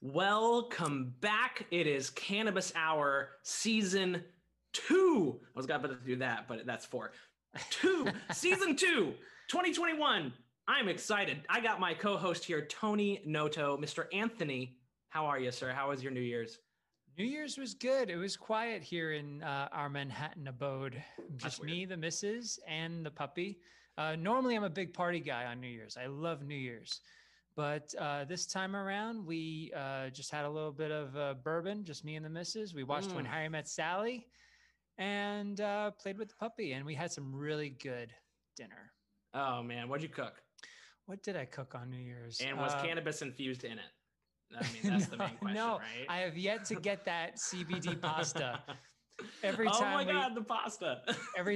Welcome back. It is Cannabis Hour Season 2. I was about to do that, but that's 4. 2. Season 2, 2021. I'm excited. I got my co-host here, Tony Noto. Mr. Anthony, how are you, sir? How was your New Year's? New Year's was good. It was quiet here in our Manhattan abode. Just me, the missus, and the puppy. Normally, I'm a big party guy on New Year's. I love New Year's. But this time around, we just had a little bit of bourbon, just me and the missus. We watched When Harry Met Sally and played with the puppy. And we had some really good dinner. Oh, man. What'd you cook? What did I cook on New Year's? And was cannabis infused in it? I mean, that's no, the main question, no, right? I have yet to get that CBD pasta. The pasta. Every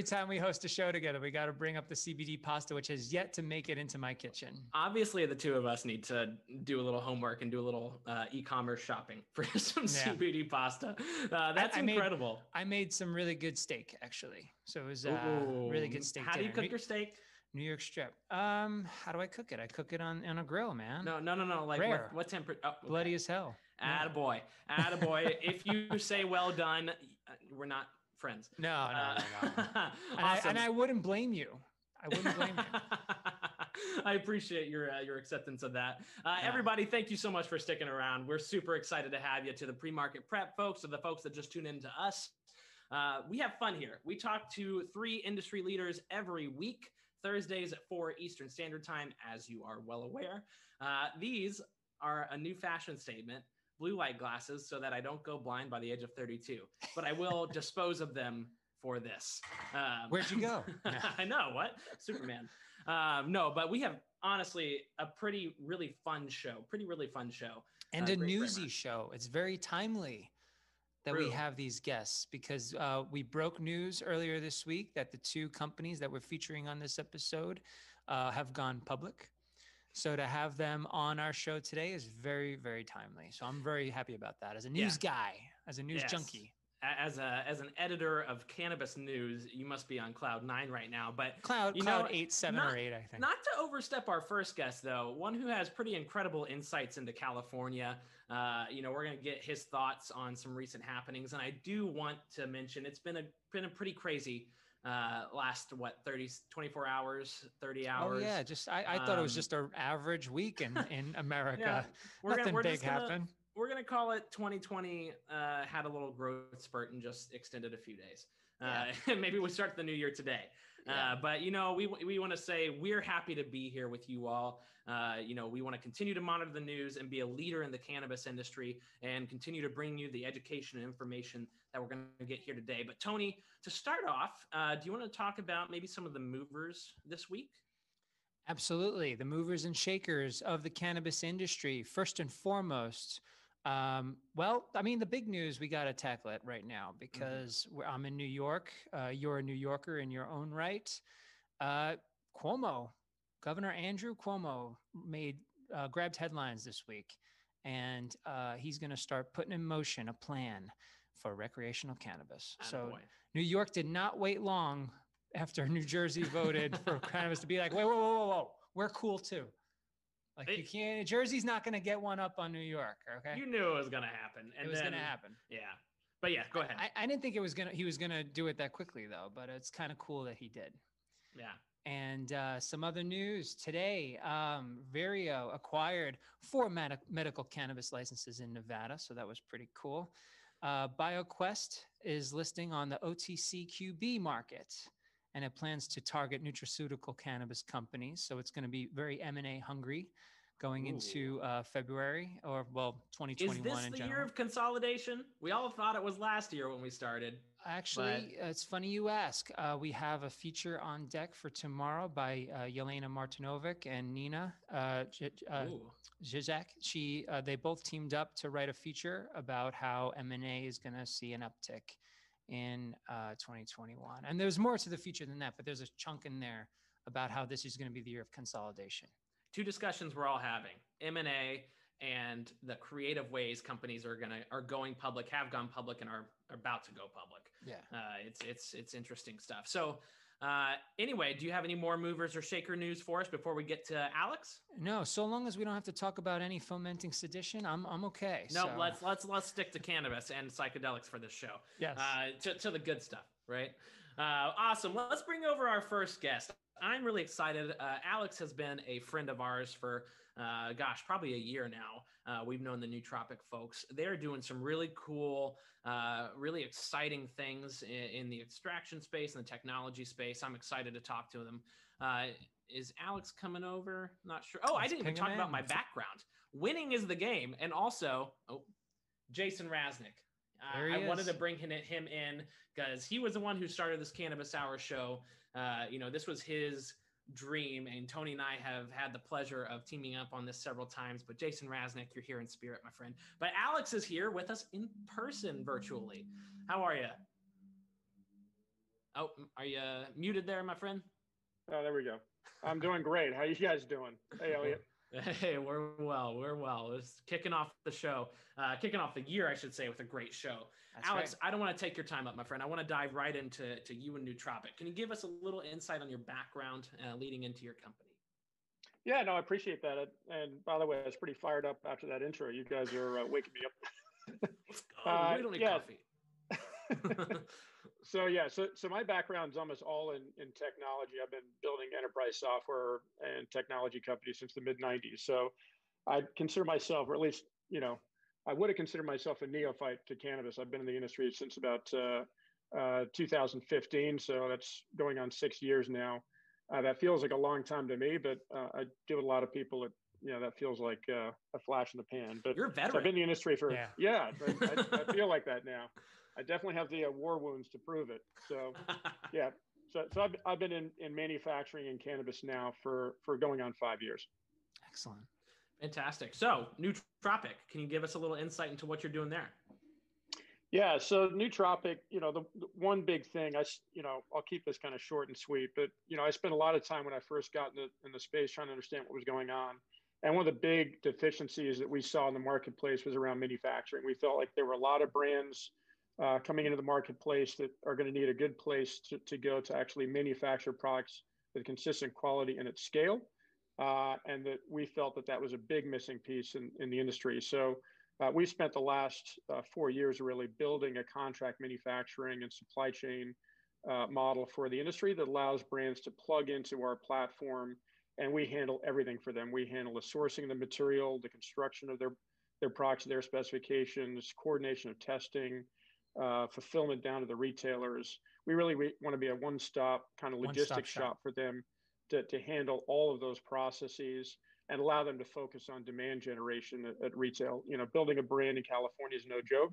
time we host a show together, we got to bring up the CBD pasta, which has yet to make it into my kitchen. Obviously, the two of us need to do a little homework and do a little e-commerce shopping for some CBD pasta. That's incredible. I made some really good steak, actually. So it was really good steak. How do you cook your steak? New York strip. How do I cook it? I cook it on a grill, man. No. Like rare. What temperature? Oh, okay. Bloody as hell. Attaboy. If you say well done, we're not friends. No. Awesome. And I wouldn't blame you. I appreciate your acceptance of that. Everybody, thank you so much for sticking around. We're super excited to have you. To the pre-market prep folks, to the folks that just tune in to us. We have fun here. We talk to three industry leaders every week, Thursdays at 4 Eastern Standard Time, as you are well aware. These are a new fashion statement. Blue light glasses so that I don't go blind by the age of 32, but I will dispose of them for this. Where'd you go? I know, what? Superman. No, but we have honestly a really fun show. And a newsy show. It's very timely that we have these guests because we broke news earlier this week that the two companies that we're featuring on this episode have gone public. So to have them on our show today is very, very timely. So I'm very happy about that. As a news guy, as a news junkie. As an editor of cannabis news, you must be on cloud 9 right now. But cloud 8, 7, or 8, I think. Not to overstep our first guest, though, one who has pretty incredible insights into California. We're going to get his thoughts on some recent happenings. And I do want to mention it's been a pretty crazy 30 hours. Oh yeah, I thought it was just an average week in America. We're gonna call it 2020 had a little growth spurt and just extended a few days. Maybe we start the new year today. But we want to say we're happy to be here with you all. We want to continue to monitor the news and be a leader in the cannabis industry and continue to bring you the education and information that we're going to get here today. But Tony, to start off, do you want to talk about maybe some of the movers this week? Absolutely. The movers and shakers of the cannabis industry, first and foremost. Well, I mean, the big news, we got to tackle it right now because I'm in New York. You're a New Yorker in your own right. Cuomo, Governor Andrew Cuomo grabbed headlines this week, and he's going to start putting in motion a plan for recreational cannabis. So New York did not wait long after New Jersey voted for cannabis to be like, wait, whoa, whoa, whoa, whoa. We're cool too. Like you can't, Jersey's not going to get one up on New York. Okay. You knew it was going to happen. And it was going to happen. Yeah. But yeah, go ahead. I didn't think he was going to do it that quickly though, but it's kind of cool that he did. Yeah. And some other news today, Vireo acquired 4 medical cannabis licenses in Nevada. So that was pretty cool. BioQuest is listing on the OTCQB market, and it plans to target nutraceutical cannabis companies. So it's going to be very M&A hungry going into February, or well, 2021 in general. Is this the year of consolidation? We all thought it was last year when we started. Actually, it's funny you ask. We have a feature on deck for tomorrow by Yelena Martinovic and Nina Zizek. They both teamed up to write a feature about how M&A is going to see an uptick in 2021. And there's more to the feature than that, but there's a chunk in there about how this is going to be the year of consolidation. Two discussions we're all having, M&A and the creative ways companies are going public, have gone public, and are about to go public. Yeah. It's interesting stuff. So anyway, do you have any more movers or shaker news for us before we get to Alex? No, so long as we don't have to talk about any fomenting sedition, I'm okay. No, so let's stick to cannabis and psychedelics for this show. Yes. To the good stuff, right? Awesome. Let's bring over our first guest. I'm really excited. Alex has been a friend of ours for, probably a year now. We've known the Nootropic folks. They're doing some really cool, really exciting things in the extraction space and the technology space. I'm excited to talk to them. Is Alex coming over? Not sure. Oh, I didn't even talk about my background. Winning is the game. And also, Jason Raznick. I wanted to bring him in because he was the one who started this Cannabis Hour show. This was his dream, and Tony and I have had the pleasure of teaming up on this several times. But Jason Raznick, you're here in spirit, my friend. But Alex is here with us in person virtually. How are you? Oh, are you muted there, my friend? Oh, there we go. I'm doing great. How are you guys doing? Hey, Elliot. Hey, we're well. It's kicking off the show, kicking off the year, I should say, with a great show. That's Alex, right. I don't want to take your time up, my friend. I want to dive right into you and Nootropic. Can you give us a little insight on your background leading into your company? Yeah, no, I appreciate that. And by the way, I was pretty fired up after that intro. You guys are waking me up. Let's go. We don't need coffee. So my background's almost all in technology. I've been building enterprise software and technology companies since the mid 90s. So I consider myself, or at least, I would have considered myself a neophyte to cannabis. I've been in the industry since about 2015. So that's going on 6 years now. That feels like a long time to me, but I deal with a lot of people that, that feels like a flash in the pan. But you're a veteran. So I've been in the industry for, I feel like that now. I definitely have the war wounds to prove it. So, yeah. So I've been in manufacturing and cannabis now for going on 5 years. Excellent. Fantastic. So, Nootropic, can you give us a little insight into what you're doing there? Yeah. So, Nootropic, the one big thing, I'll keep this kind of short and sweet, but, I spent a lot of time when I first got in the space trying to understand what was going on. And one of the big deficiencies that we saw in the marketplace was around manufacturing. We felt like there were a lot of brands coming into the marketplace that are going to need a good place to go to actually manufacture products with consistent quality and at scale. And that we felt that was a big missing piece in the industry. So we spent the last 4 years really building a contract manufacturing and supply chain model for the industry that allows brands to plug into our platform. And we handle everything for them. We handle the sourcing of the material, the construction of their products, their specifications, coordination of testing, fulfillment down to the retailers. We want to be a one-stop kind of logistics shop for them to handle all of those processes and allow them to focus on demand generation at retail. Building a brand in California is no joke.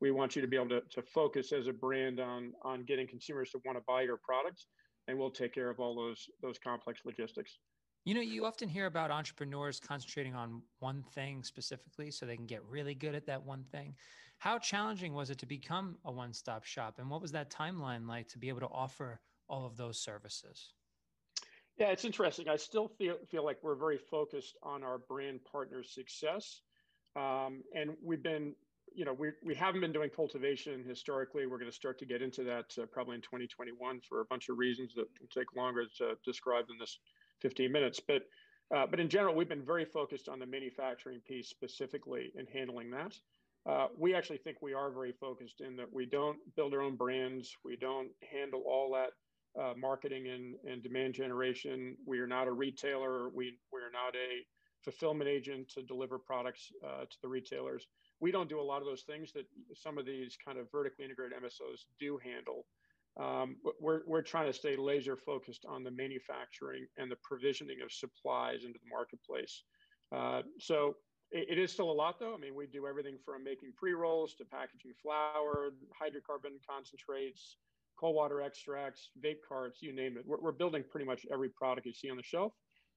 We want you to be able to focus as a brand on getting consumers to want to buy your products, and we'll take care of all those complex logistics. You know, you often hear about entrepreneurs concentrating on one thing specifically so they can get really good at that one thing. How challenging was it to become a one-stop shop? And what was that timeline like to be able to offer all of those services? Yeah, it's interesting. I still feel like we're very focused on our brand partner success. And we've been, you know, we haven't been doing cultivation historically. We're going to start to get into that probably in 2021 for a bunch of reasons that can take longer to describe in this 15 minutes. But in general, we've been very focused on the manufacturing piece specifically in handling that. We actually think we are very focused in that we don't build our own brands. We don't handle all that marketing and demand generation. We are not a retailer. We're not a fulfillment agent to deliver products to the retailers. We don't do a lot of those things that some of these kind of vertically integrated MSOs do handle. We're trying to stay laser focused on the manufacturing and the provisioning of supplies into the marketplace. So it is still a lot, though. I mean, we do everything from making pre-rolls to packaging flour, hydrocarbon concentrates, cold water extracts, vape carts, you name it. We're building pretty much every product you see on the shelf.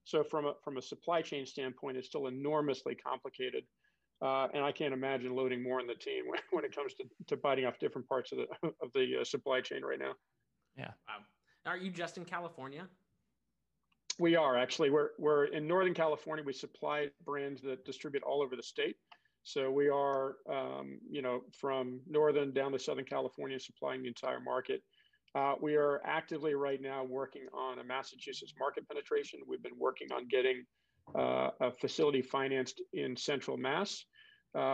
So from a supply chain standpoint, it's still enormously complicated. And I can't imagine loading more on the team when it comes to biting off different parts of the supply chain right now. Yeah. Wow. Are you just in California? We are actually. We're in Northern California. We supply brands that distribute all over the state. So we are, you know, from Northern down to Southern California, supplying the entire market. We are actively right now working on a Massachusetts market penetration. We've been working on getting a facility financed in Central Mass,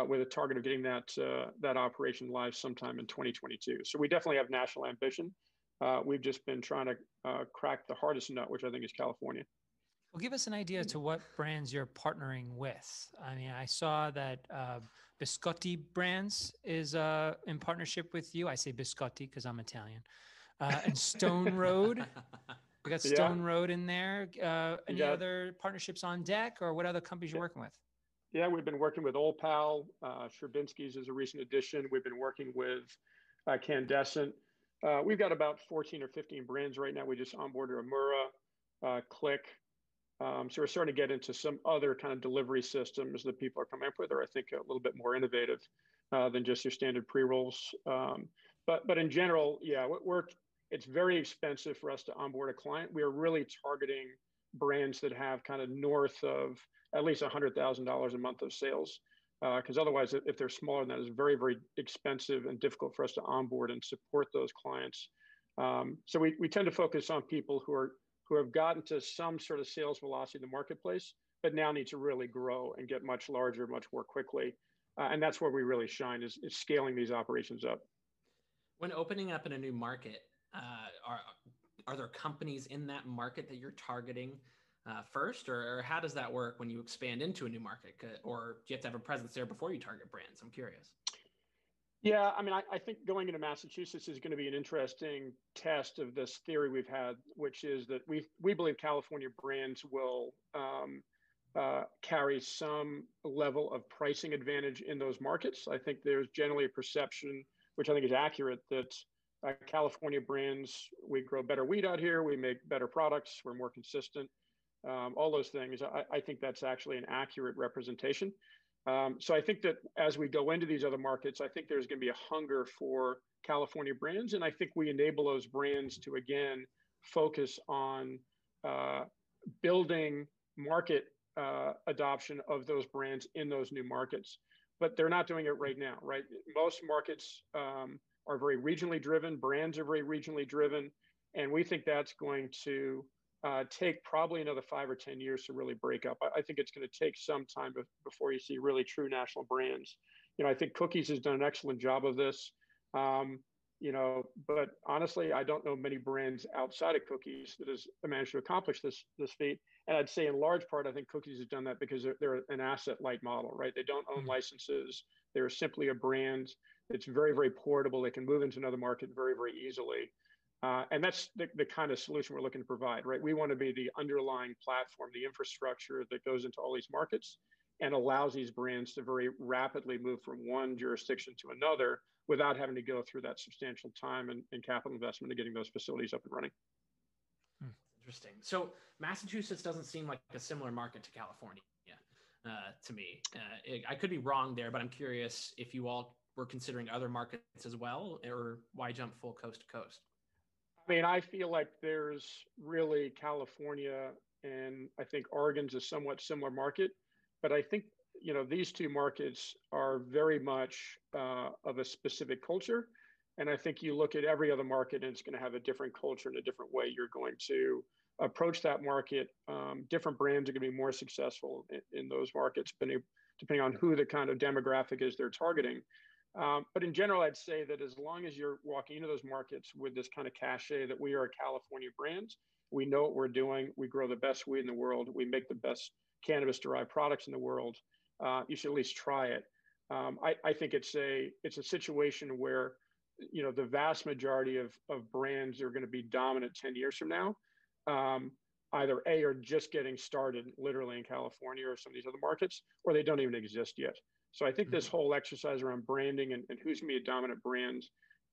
with a target of getting that operation live sometime in 2022. So we definitely have national ambition. We've just been trying to crack the hardest nut, which I think is California. Well, give us an idea to what brands you're partnering with. I mean, I saw that Biscotti Brands is in partnership with you. I say Biscotti because I'm Italian. And Stone Road. We got Stone Road in there. Any other partnerships on deck, or what other companies you're working with? Yeah, we've been working with Old Pal. Sherbinsky's is a recent addition. We've been working with Candescent. We've got about 14 or 15 brands right now. We just onboarded Amura, Click. So we're starting to get into some other kind of delivery systems that people are coming up with, or I think a little bit more innovative than just your standard pre-rolls. But in general, yeah, it's very expensive for us to onboard a client. We are really targeting brands that have kind of north of at least $100,000 a month of sales, because otherwise, if they're smaller than that, it's very, very expensive and difficult for us to onboard and support those clients. So we tend to focus on people who have gotten to some sort of sales velocity in the marketplace, but now need to really grow and get much larger, much more quickly. And that's where we really shine is scaling these operations up. When opening up in a new market, are there companies in that market that you're targeting first, or how does that work when you expand into a new market, or do you have to have a presence there before you target brands? I'm curious. Yeah, I mean, I think going into Massachusetts is going to be an interesting test of this theory we've had, which is that we believe California brands will carry some level of pricing advantage in those markets. I think there's generally a perception, which I think is accurate, that California brands, we grow better weed out here, we make better products, we're more consistent, all those things. I think that's actually an accurate representation. So I think that as we go into these other markets, I think there's going to be a hunger for California brands. And I think we enable those brands to, again, focus on building market adoption of those brands in those new markets. But they're not doing it right now, right? Most markets are very regionally driven. Brands are very regionally driven. And we think that's going to take probably another 5 or 10 years to really break up. I think it's going to take some time before you see really true national brands. You know, I think Cookies has done an excellent job of this. You know, but honestly, I don't know many brands outside of Cookies that has managed to accomplish this feat. And I'd say in large part, I think Cookies has done that because they're an asset-light model, right? They don't own licenses. They're simply a brand. It's very, very portable. They can move into another market very, very easily. And that's the kind of solution we're looking to provide, right? We want to be the underlying platform, the infrastructure that goes into all these markets and allows these brands to very rapidly move from one jurisdiction to another without having to go through that substantial time and capital investment of getting those facilities up and running. Interesting. So Massachusetts doesn't seem like a similar market to California to me. I could be wrong there, but I'm curious if you all were considering other markets as well, or why jump full coast to coast? I mean, I feel like there's really California, and I think Oregon's a somewhat similar market, but I think, you know, these two markets are very much of a specific culture. And I think you look at every other market and it's going to have a different culture and a different way you're going to approach that market. Different brands are going to be more successful in those markets, depending on who the kind of demographic is they're targeting. But in general, I'd say that as long as you're walking into those markets with this kind of cachet that we are a California brand, we know what we're doing, we grow the best weed in the world, we make the best cannabis-derived products in the world, you should at least try it. I think it's a situation where, you know, the vast majority of brands are going to be dominant 10 years from now, either A, are just getting started literally in California or some of these other markets, or they don't even exist yet. So I think this whole exercise around branding and who's going to be a dominant brand,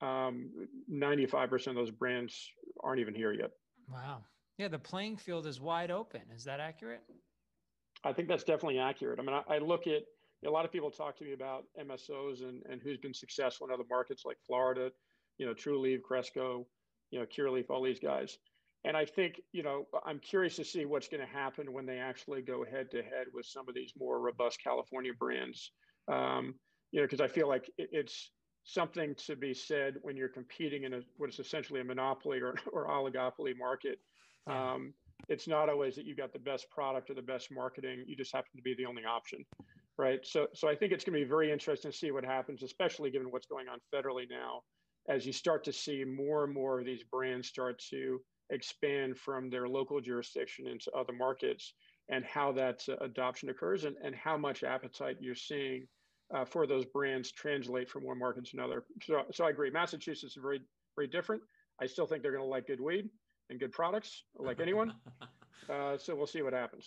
95% of those brands aren't even here yet. Wow. Yeah. The playing field is wide open. Is that accurate? I think that's definitely accurate. I mean, I look at, a lot of people talk to me about MSOs and who's been successful in other markets like Florida, you know, Trulieve, Cresco, you know, Cureleaf, all these guys. And I think, you know, I'm curious to see what's going to happen when they actually go head to head with some of these more robust California brands. You know, because I feel like it's something to be said when you're competing in what is essentially a monopoly or oligopoly market. It's not always that you got the best product or the best marketing. You just happen to be the only option. Right. So I think it's going to be very interesting to see what happens, especially given what's going on federally now, as you start to see more and more of these brands start to expand from their local jurisdiction into other markets, and how that adoption occurs, and how much appetite you're seeing for those brands translate from one market to another. So I agree. Massachusetts is very, very different. I still think they're going to like good weed and good products, like anyone. So we'll see what happens.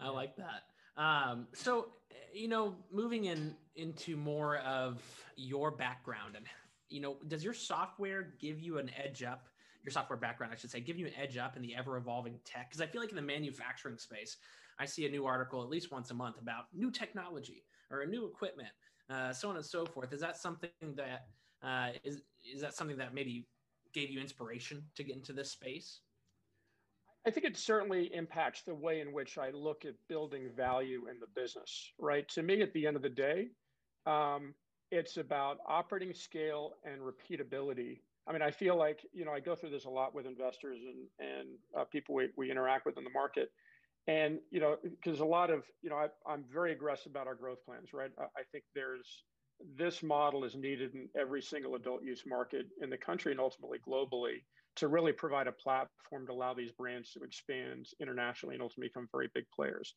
I like that. So, you know, moving into more of your background, and, you know, does your software give you an edge up, your software background, I should say, give you an edge up in the ever evolving tech? Because I feel like in the manufacturing space, I see a new article at least once a month about new technology or a new equipment, so on and so forth. Is that something that is that something that maybe gave you inspiration to get into this space? I think it certainly impacts the way in which I look at building value in the business, right? To me, at the end of the day, it's about operating scale and repeatability. I mean, I feel like, you know, I go through this a lot with investors and people we interact with in the market. And, you know, because a lot of, you know, I'm very aggressive about our growth plans, right? I think this model is needed in every single adult use market in the country and ultimately globally, to really provide a platform to allow these brands to expand internationally and ultimately become very big players.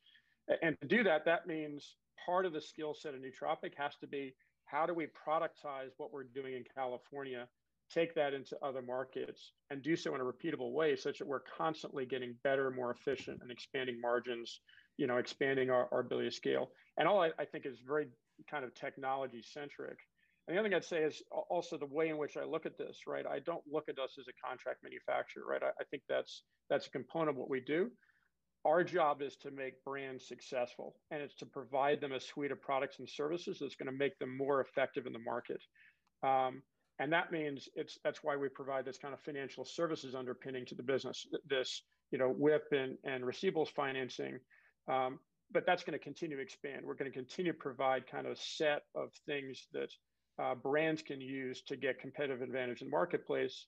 And to do that, that means part of the skill set of Nootropic has to be, how do we productize what we're doing in California, take that into other markets, and do so in a repeatable way such that we're constantly getting better, more efficient, and expanding margins, you know, expanding our ability to scale. And all I think is very kind of technology centric. And the other thing I'd say is also the way in which I look at this, right? I don't look at us as a contract manufacturer, right? I think that's a component of what we do. Our job is to make brands successful, and it's to provide them a suite of products and services that's going to make them more effective in the market. And that means that's why we provide this kind of financial services underpinning to the business, this, you know, WIP and receivables financing. But that's going to continue to expand. We're going to continue to provide kind of a set of things that brands can use to get competitive advantage in the marketplace.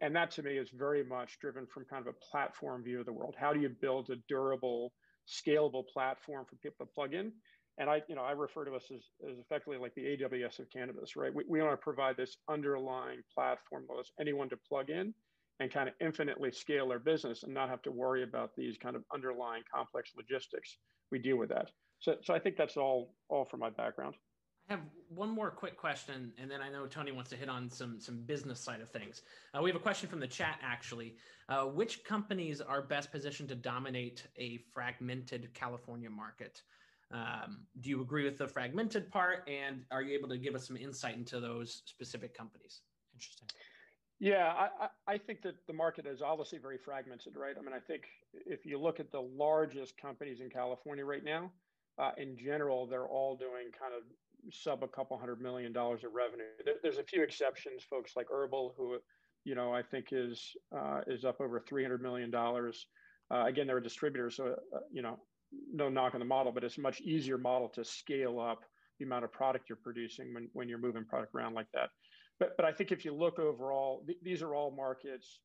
And that to me is very much driven from kind of a platform view of the world. How do you build a durable, scalable platform for people to plug in? And I refer to us as effectively like the AWS of cannabis, right? We want to provide this underlying platform that allows anyone to plug in and kind of infinitely scale their business and not have to worry about these kind of underlying complex logistics. We deal with that. So I think that's all from my background. I have one more quick question, and then I know Tony wants to hit on some business side of things. We have a question from the chat, actually. Which companies are best positioned to dominate a fragmented California market? Do you agree with the fragmented part, and are you able to give us some insight into those specific companies? Interesting. Yeah, I think that the market is obviously very fragmented, right? I mean, I think if you look at the largest companies in California right now, in general, they're all doing kind of sub a couple $100 million of revenue. There's a few exceptions, folks like Herbal, who, you know, I think is up over $300 million. Again, they're a distributor, so, you know, no knock on the model, but it's a much easier model to scale up the amount of product you're producing when you're moving product around like that. But I think if you look overall, these are all markets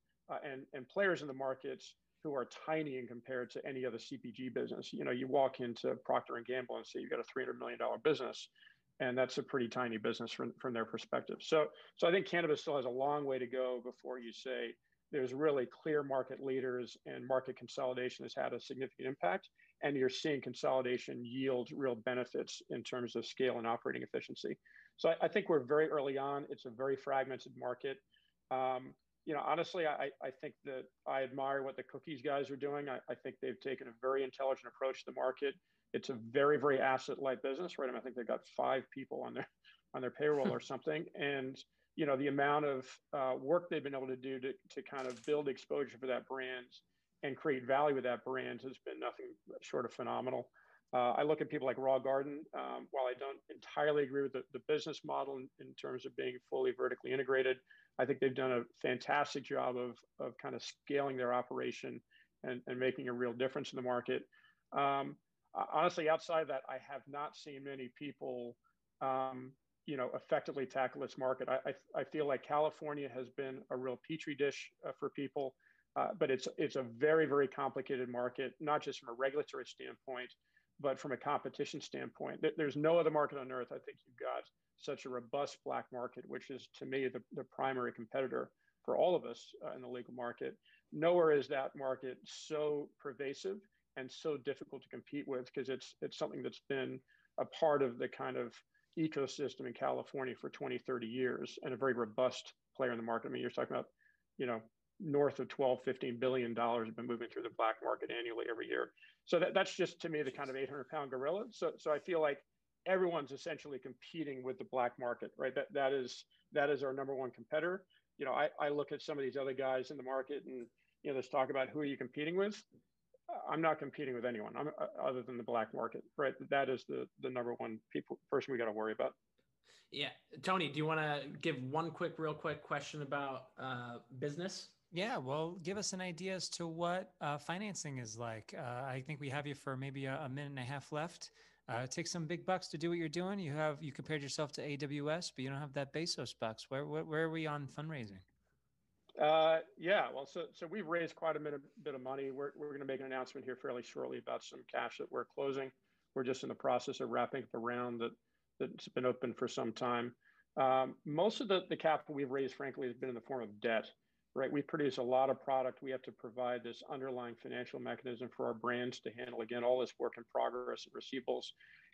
and players in the markets who are tiny and compared to any other CPG business. You know, you walk into Procter & Gamble and say you've got a $300 million business, and that's a pretty tiny business from their perspective. So I think cannabis still has a long way to go before you say there's really clear market leaders, and market consolidation has had a significant impact. And you're seeing consolidation yield real benefits in terms of scale and operating efficiency. So I think we're very early on. It's a very fragmented market. You know, honestly, I think that I admire what the Cookies guys are doing. I think they've taken a very intelligent approach to the market. It's a very, very asset-light business, right? I mean, I think they've got 5 people on their payroll or something. And, you know, the amount of work they've been able to do to kind of build exposure for that brand and create value with that brand has been nothing short of phenomenal. I look at people like Raw Garden. While I don't entirely agree with the business model in terms of being fully vertically integrated, I think they've done a fantastic job of kind of scaling their operation and making a real difference in the market. Honestly, outside of that, I have not seen many people, you know, effectively tackle this market. I feel like California has been a real petri dish for people, but it's a very, very complicated market, not just from a regulatory standpoint, but from a competition standpoint. There's no other market on earth. I think you've got such a robust black market, which is to me the primary competitor for all of us in the legal market. Nowhere is that market so pervasive and so difficult to compete with, because it's something that's been a part of the kind of ecosystem in California for 20, 30 years, and a very robust player in the market. I mean, you're talking about, you know, north of $12, $15 billion have been moving through the black market annually every year. So that's just, to me, the kind of 800-pound gorilla. So I feel like everyone's essentially competing with the black market, right? That is our number one competitor. You know, I look at some of these other guys in the market and, you know, there's talk about who are you competing with. I'm not competing with anyone other than the black market, right? That is the number one person we got to worry about. Yeah. Tony, do you want to give one real quick question about business? Yeah. Well, give us an idea as to what financing is like. I think we have you for maybe a minute and a half left. It takes some big bucks to do what you're doing. You compared yourself to AWS, but you don't have that Bezos bucks. Where are we on fundraising? Yeah, well, so we've raised quite a bit of money. We're going to make an announcement here fairly shortly about some cash that we're closing. We're just in the process of wrapping up a round that's been open for some time. Most of the capital we've raised, frankly, has been in the form of debt, right? We produce a lot of product. We have to provide this underlying financial mechanism for our brands to handle, again, all this work in progress and receivables.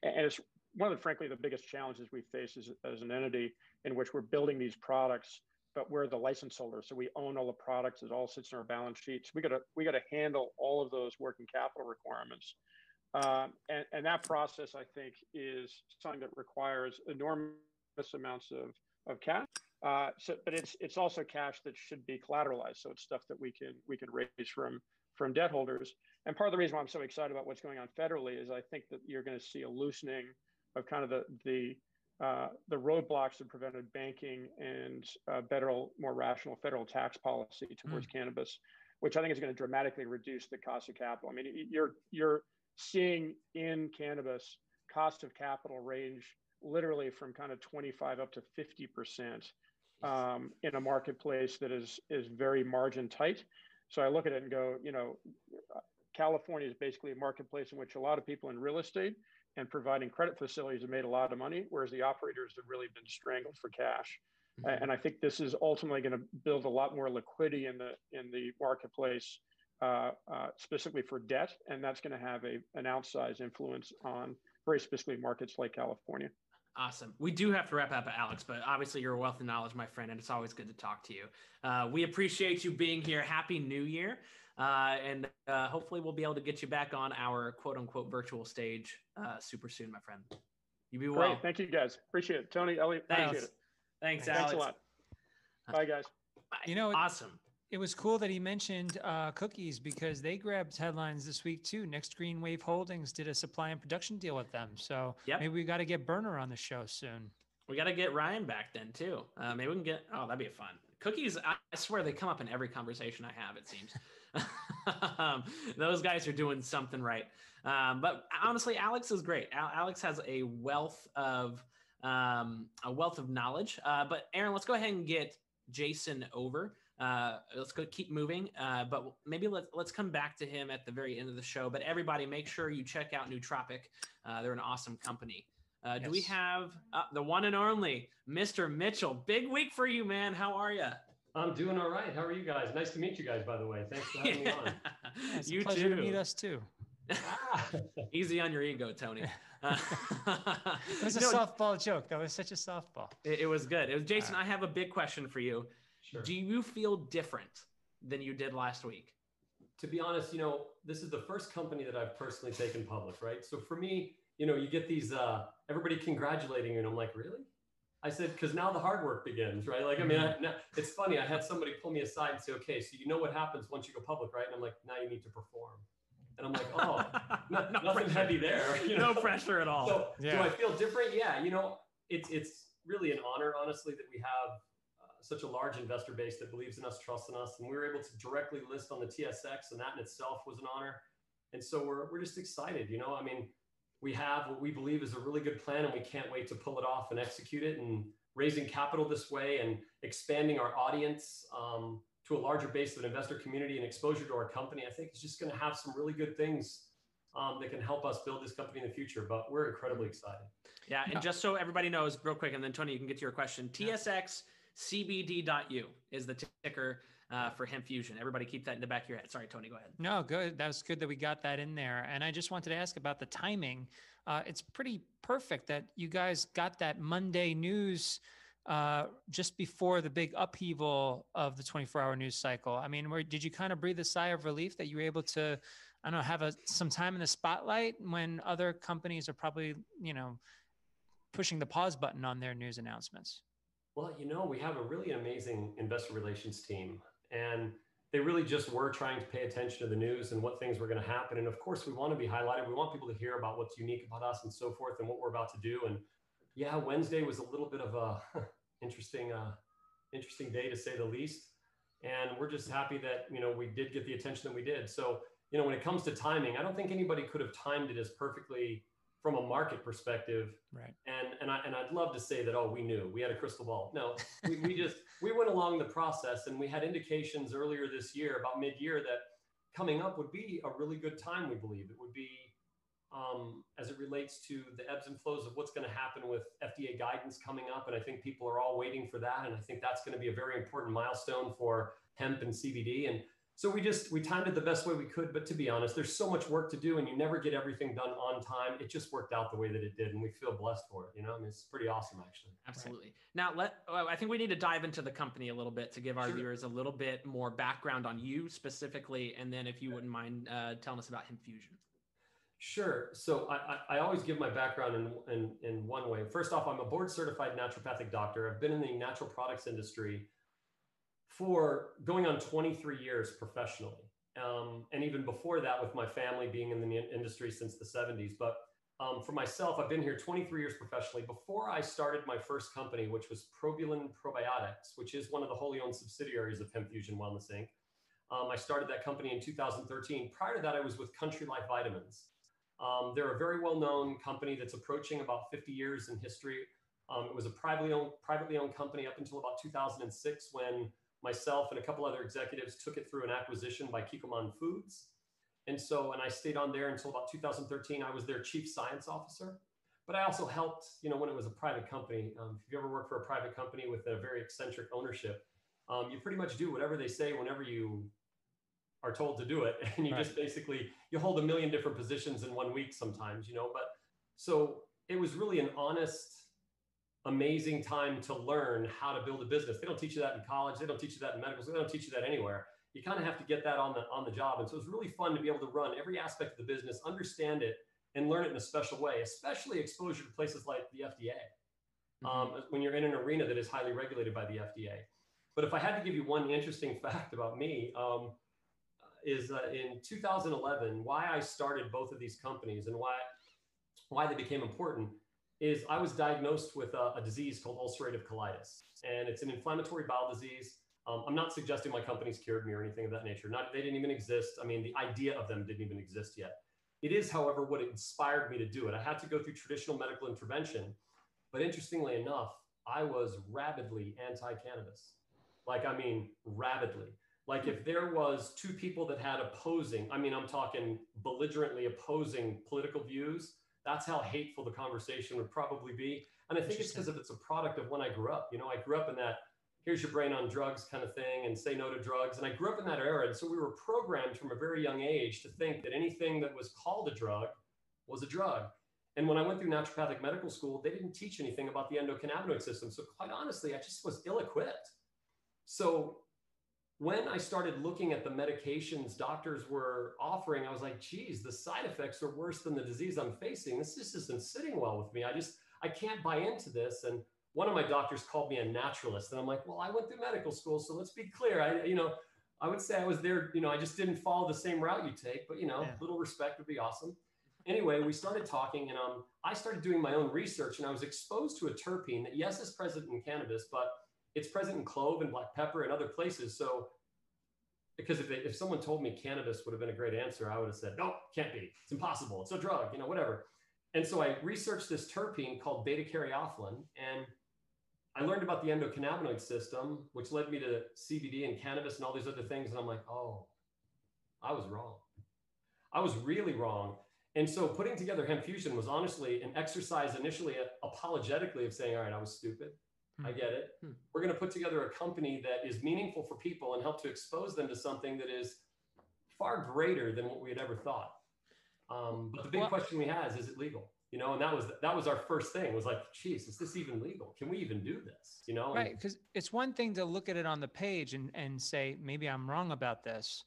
And it's one of the, frankly, the biggest challenges we face as an entity, in which we're building these products, but we're the license holder. So we own all the products. It all sits in our balance sheets. We got to handle all of those working capital requirements. And that process, I think, is something that requires enormous amounts of cash. But it's also cash that should be collateralized. So it's stuff that we can raise from debt holders. And part of the reason why I'm so excited about what's going on federally is I think that you're going to see a loosening of kind of the roadblocks that prevented banking and more rational federal tax policy towards cannabis, which I think is going to dramatically reduce the cost of capital. I mean, you're seeing in cannabis cost of capital range literally from kind of 25 up to 50% in a marketplace that is very margin tight. So I look at it and go, you know, California is basically a marketplace in which a lot of people in real estate and providing credit facilities have made a lot of money, whereas the operators have really been strangled for cash. And I think this is ultimately going to build a lot more liquidity in the marketplace, specifically for debt, and that's going to have an outsized influence on very specifically markets like California. Awesome. We do have to wrap up, Alex, but obviously you're a wealth of knowledge, my friend, and it's always good to talk to you. We appreciate you being here. Happy New Year. And hopefully we'll be able to get you back on our quote unquote virtual stage super soon, my friend. You be well. Great. Thank you guys. Appreciate it. Tony, Elliot, appreciate it. Thanks, Alex. Thanks a lot. Bye, guys. You know, awesome. It was cool that he mentioned Cookies, because they grabbed headlines this week too. Next Green Wave Holdings did a supply and production deal with them. So maybe we got to get Berner on the show soon. We got to get Ryan back then too. Maybe we can get, oh, that'd be fun. Cookies, I swear they come up in every conversation I have, it seems. Those guys are doing something right. But honestly, Alex is great. Alex has a wealth of knowledge. But Aaron, let's go ahead and get Jason over. Let's go keep moving. But maybe let's come back to him at the very end of the show. But everybody, make sure you check out Nootropic. They're an awesome company. Do we have the one and only Mr. Mitchell? Big week for you, man. How are you? I'm doing all right. How are you guys? Nice to meet you guys, by the way. Thanks for having me on. It's you a pleasure to meet us too. Easy on your ego, Tony. It was a softball joke. That was such a softball. It was good. It was Jason. Right. I have a big question for you. Sure. Do you feel different than you did last week? To be honest, you know, this is the first company that I've personally taken public, right? So for me, you know, you get these, everybody congratulating you. And I'm like, really? I said, because now the hard work begins, right? Like, I mean, it's funny. I had somebody pull me aside and say, okay, so you know what happens once you go public, right? And I'm like, now you need to perform. And I'm like, oh, nothing heavy there. You know? No pressure at all. So, do I feel different? Yeah. You know, it's really an honor, honestly, that we have such a large investor base that believes in us, trusts in us. And we were able to directly list on the TSX, and that in itself was an honor. And so we're just excited, you know, I mean, we have what we believe is a really good plan, and we can't wait to pull it off and execute it, and raising capital this way and expanding our audience to a larger base of an investor community and exposure to our company. I think it's just going to have some really good things that can help us build this company in the future, but we're incredibly excited. Yeah. And just so everybody knows real quick, and then Tony, you can get to your question. TSX CBD.U is the ticker for Hemp Fusion. Everybody keep that in the back of your head. Sorry, Tony, go ahead. No, good. That's good that we got that in there. And I just wanted to ask about the timing. It's pretty perfect that you guys got that Monday news just before the big upheaval of the 24-hour news cycle. I mean, did you kind of breathe a sigh of relief that you were able to, I don't know, have some time in the spotlight when other companies are probably, you know, pushing the pause button on their news announcements? Well, you know, we have a really amazing investor relations team, and they really just were trying to pay attention to the news and what things were going to happen. And of course, we want to be highlighted. We want people to hear about what's unique about us and so forth and what we're about to do. And yeah, Wednesday was a little bit of a interesting day, to say the least. And we're just happy that, you know, we did get the attention that we did. So, you know, when it comes to timing, I don't think anybody could have timed it as perfectly from a market perspective. Right. And I'd love to say that, oh, we knew, we had a crystal ball. No, we went along the process, and we had indications earlier this year about mid-year that coming up would be a really good time. We believe it would be, as it relates to the ebbs and flows of what's going to happen with FDA guidance coming up. And I think people are all waiting for that. And I think that's going to be a very important milestone for hemp and CBD. And so we timed it the best way we could, but to be honest, there's so much work to do, and you never get everything done on time. It just worked out the way that it did, and we feel blessed for it. You know, I mean, it's pretty awesome, actually. Absolutely. Right. Now, I think we need to dive into the company a little bit to give our viewers a little bit more background on you specifically, and then if you wouldn't mind telling us about HempFusion. Sure. So I always give my background in one way. First off, I'm a board-certified naturopathic doctor. I've been in the natural products industry for going on 23 years professionally. And even before that, with my family being in the industry since the 70s. But for myself, I've been here 23 years professionally. Before I started my first company, which was Probulin Probiotics, which is one of the wholly owned subsidiaries of Hemp Fusion Wellness Inc. I started that company in 2013. Prior to that, I was with Country Life Vitamins. They're a very well-known company that's approaching about 50 years in history. It was a privately owned company up until about 2006 when myself and a couple other executives took it through an acquisition by Kikkoman Foods. And I stayed on there until about 2013. I was their chief science officer, but I also helped, you know, when it was a private company. If you ever work for a private company with a very eccentric ownership, you pretty much do whatever they say whenever you are told to do it. And you just basically, you hold a million different positions in 1 week sometimes, you know, but so it was really an honest, amazing time to learn how to build a business. They don't teach you that in college. They don't teach you that in medical school. They don't teach you that anywhere. You kind of have to get that on the job. And so it's really fun to be able to run every aspect of the business, understand it, and learn it in a special way, especially exposure to places like the FDA, when you're in an arena that is highly regulated by the FDA. But if I had to give you one interesting fact about me, is in 2011, why I started both of these companies and why they became important is I was diagnosed with a disease called ulcerative colitis, and it's an inflammatory bowel disease. I'm not suggesting my companies cured me or anything of that nature. They didn't even exist. I mean, the idea of them didn't even exist yet. It is, however, what inspired me to do it. I had to go through traditional medical intervention, but interestingly enough, I was rabidly anti-cannabis. Like, I mean, rabidly. Like if there was two people that had opposing, I mean, I'm talking belligerently opposing political views, that's how hateful the conversation would probably be. And I think it's because it's a product of when I grew up. You know, I grew up in that, here's your brain on drugs kind of thing and say no to drugs. And I grew up in that era. And so we were programmed from a very young age to think that anything that was called a drug was a drug. And when I went through naturopathic medical school, they didn't teach anything about the endocannabinoid system. So quite honestly, I just was ill-equipped. So when I started looking at the medications doctors were offering, I was like, geez, the side effects are worse than the disease I'm facing. This just isn't sitting well with me. I can't buy into this. And one of my doctors called me a naturalist. And I'm like, well, I went through medical school. So let's be clear. I would say I was there, I just didn't follow the same route you take, but a little respect would be awesome. Anyway, we started talking and I started doing my own research, and I was exposed to a terpene that, yes, is present in cannabis, but it's present in clove and black pepper and other places. So, because if someone told me cannabis would have been a great answer, I would have said, nope, can't be. It's impossible. It's a drug, whatever. And so I researched this terpene called beta-caryophyllin, and I learned about the endocannabinoid system, which led me to CBD and cannabis and all these other things. And I'm like, oh, I was wrong. I was really wrong. And so putting together Hemp Fusion was honestly an exercise initially apologetically of saying, all right, I was stupid. I get it. We're going to put together a company that is meaningful for people and help to expose them to something that is far greater than what we had ever thought. But the big question we had is it legal? And that was our first thing, was like, geez, is this even legal? Can we even do this? Right. Because it's one thing to look at it on the page and say, maybe I'm wrong about this.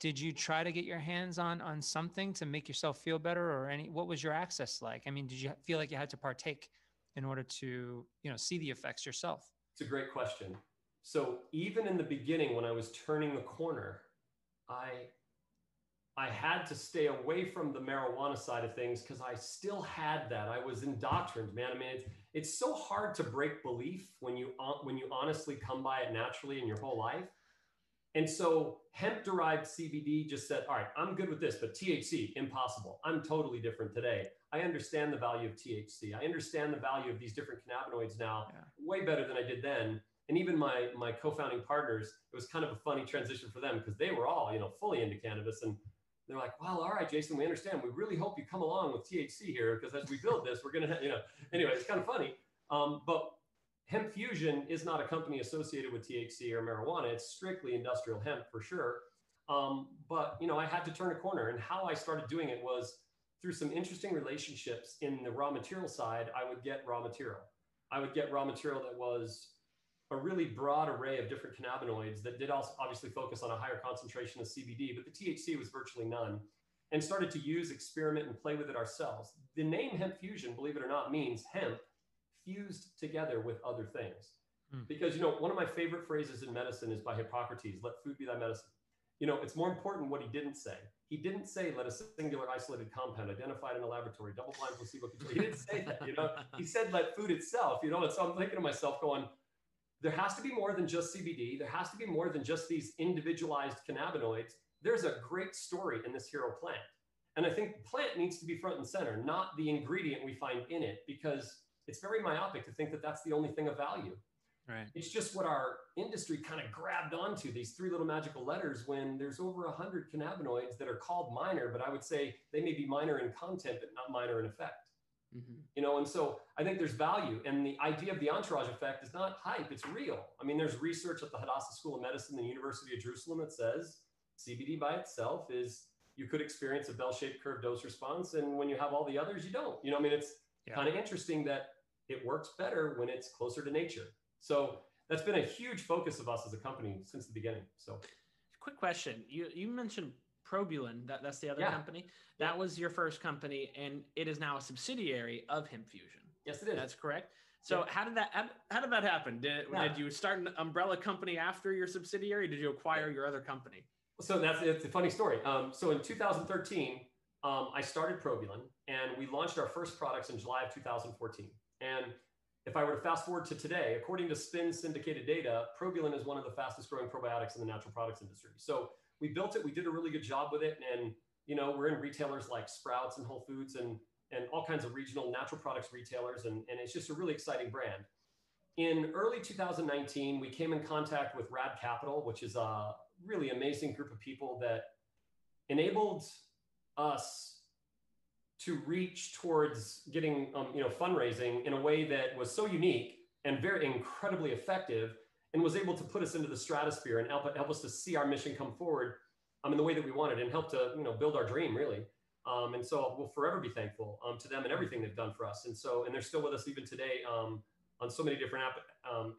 Did you try to get your hands on something to make yourself feel better, or what was your access like? I mean, did you feel like you had to partake in order to, see the effects yourself? It's a great question. So even in the beginning, when I was turning the corner, I had to stay away from the marijuana side of things because I still had that. I was indoctrinated, man. I mean, it's so hard to break belief when you honestly come by it naturally in your whole life. And so hemp-derived CBD just said, all right, I'm good with this, but THC, impossible. I'm totally different today. I understand the value of THC. I understand the value of these different cannabinoids now way better than I did then. And even my co-founding partners, it was kind of a funny transition for them because they were all, fully into cannabis. And they're like, well, all right, Jason, we understand. We really hope you come along with THC here because as we build this, we're going to, anyway, it's kind of funny. But Hemp Fusion is not a company associated with THC or marijuana. It's strictly industrial hemp for sure. But, I had to turn a corner. And how I started doing it was through some interesting relationships in the raw material side. I would get raw material. I would get raw material that was a really broad array of different cannabinoids that did also obviously focus on a higher concentration of CBD, but the THC was virtually none, and started to use, experiment, and play with it ourselves. The name Hemp Fusion, believe it or not, means hemp fused together with other things. Because, one of my favorite phrases in medicine is by Hippocrates, let food be thy medicine. It's more important what he didn't say. He didn't say, let a singular isolated compound identified in a laboratory, double-blind placebo control. He didn't say that, He said, let food itself, And so I'm thinking to myself going, there has to be more than just CBD. There has to be more than just these individualized cannabinoids. There's a great story in this hero plant. And I think plant needs to be front and center, not the ingredient we find in it, because it's very myopic to think that that's the only thing of value. Right. It's just what our industry kind of grabbed onto, these three little magical letters, when there's over 100 cannabinoids that are called minor, but I would say they may be minor in content, but not minor in effect. Mm-hmm. And so I think there's value. And the idea of the entourage effect is not hype. It's real. I mean, there's research at the Hadassah School of Medicine, the University of Jerusalem, that says CBD by itself you could experience a bell-shaped curve dose response. And when you have all the others, you don't, I mean, it's kind of interesting that it works better when it's closer to nature. So that's been a huge focus of us as a company since the beginning. So quick question. You mentioned Probulin. That's the other company. That was your first company, and it is now a subsidiary of Hemp Fusion. Yes, it is. That's correct. So how did that happen? Did you start an umbrella company after your subsidiary? Did you acquire your other company? So it's a funny story. So in 2013, I started Probulin, and we launched our first products in July of 2014. And if I were to fast forward to today, according to Spin syndicated data, Probulin is one of the fastest growing probiotics in the natural products industry. So we built it, we did a really good job with it. And, you know, we're in retailers like Sprouts and Whole Foods and all kinds of regional natural products retailers. And it's just a really exciting brand. In early 2019, we came in contact with Rad Capital, which is a really amazing group of people that enabled us to reach towards getting, fundraising in a way that was so unique and very incredibly effective, and was able to put us into the stratosphere and help us to see our mission come forward in the way that we wanted, and help to, build our dream, really. And so we'll forever be thankful to them and everything they've done for us. And they're still with us even today on so many different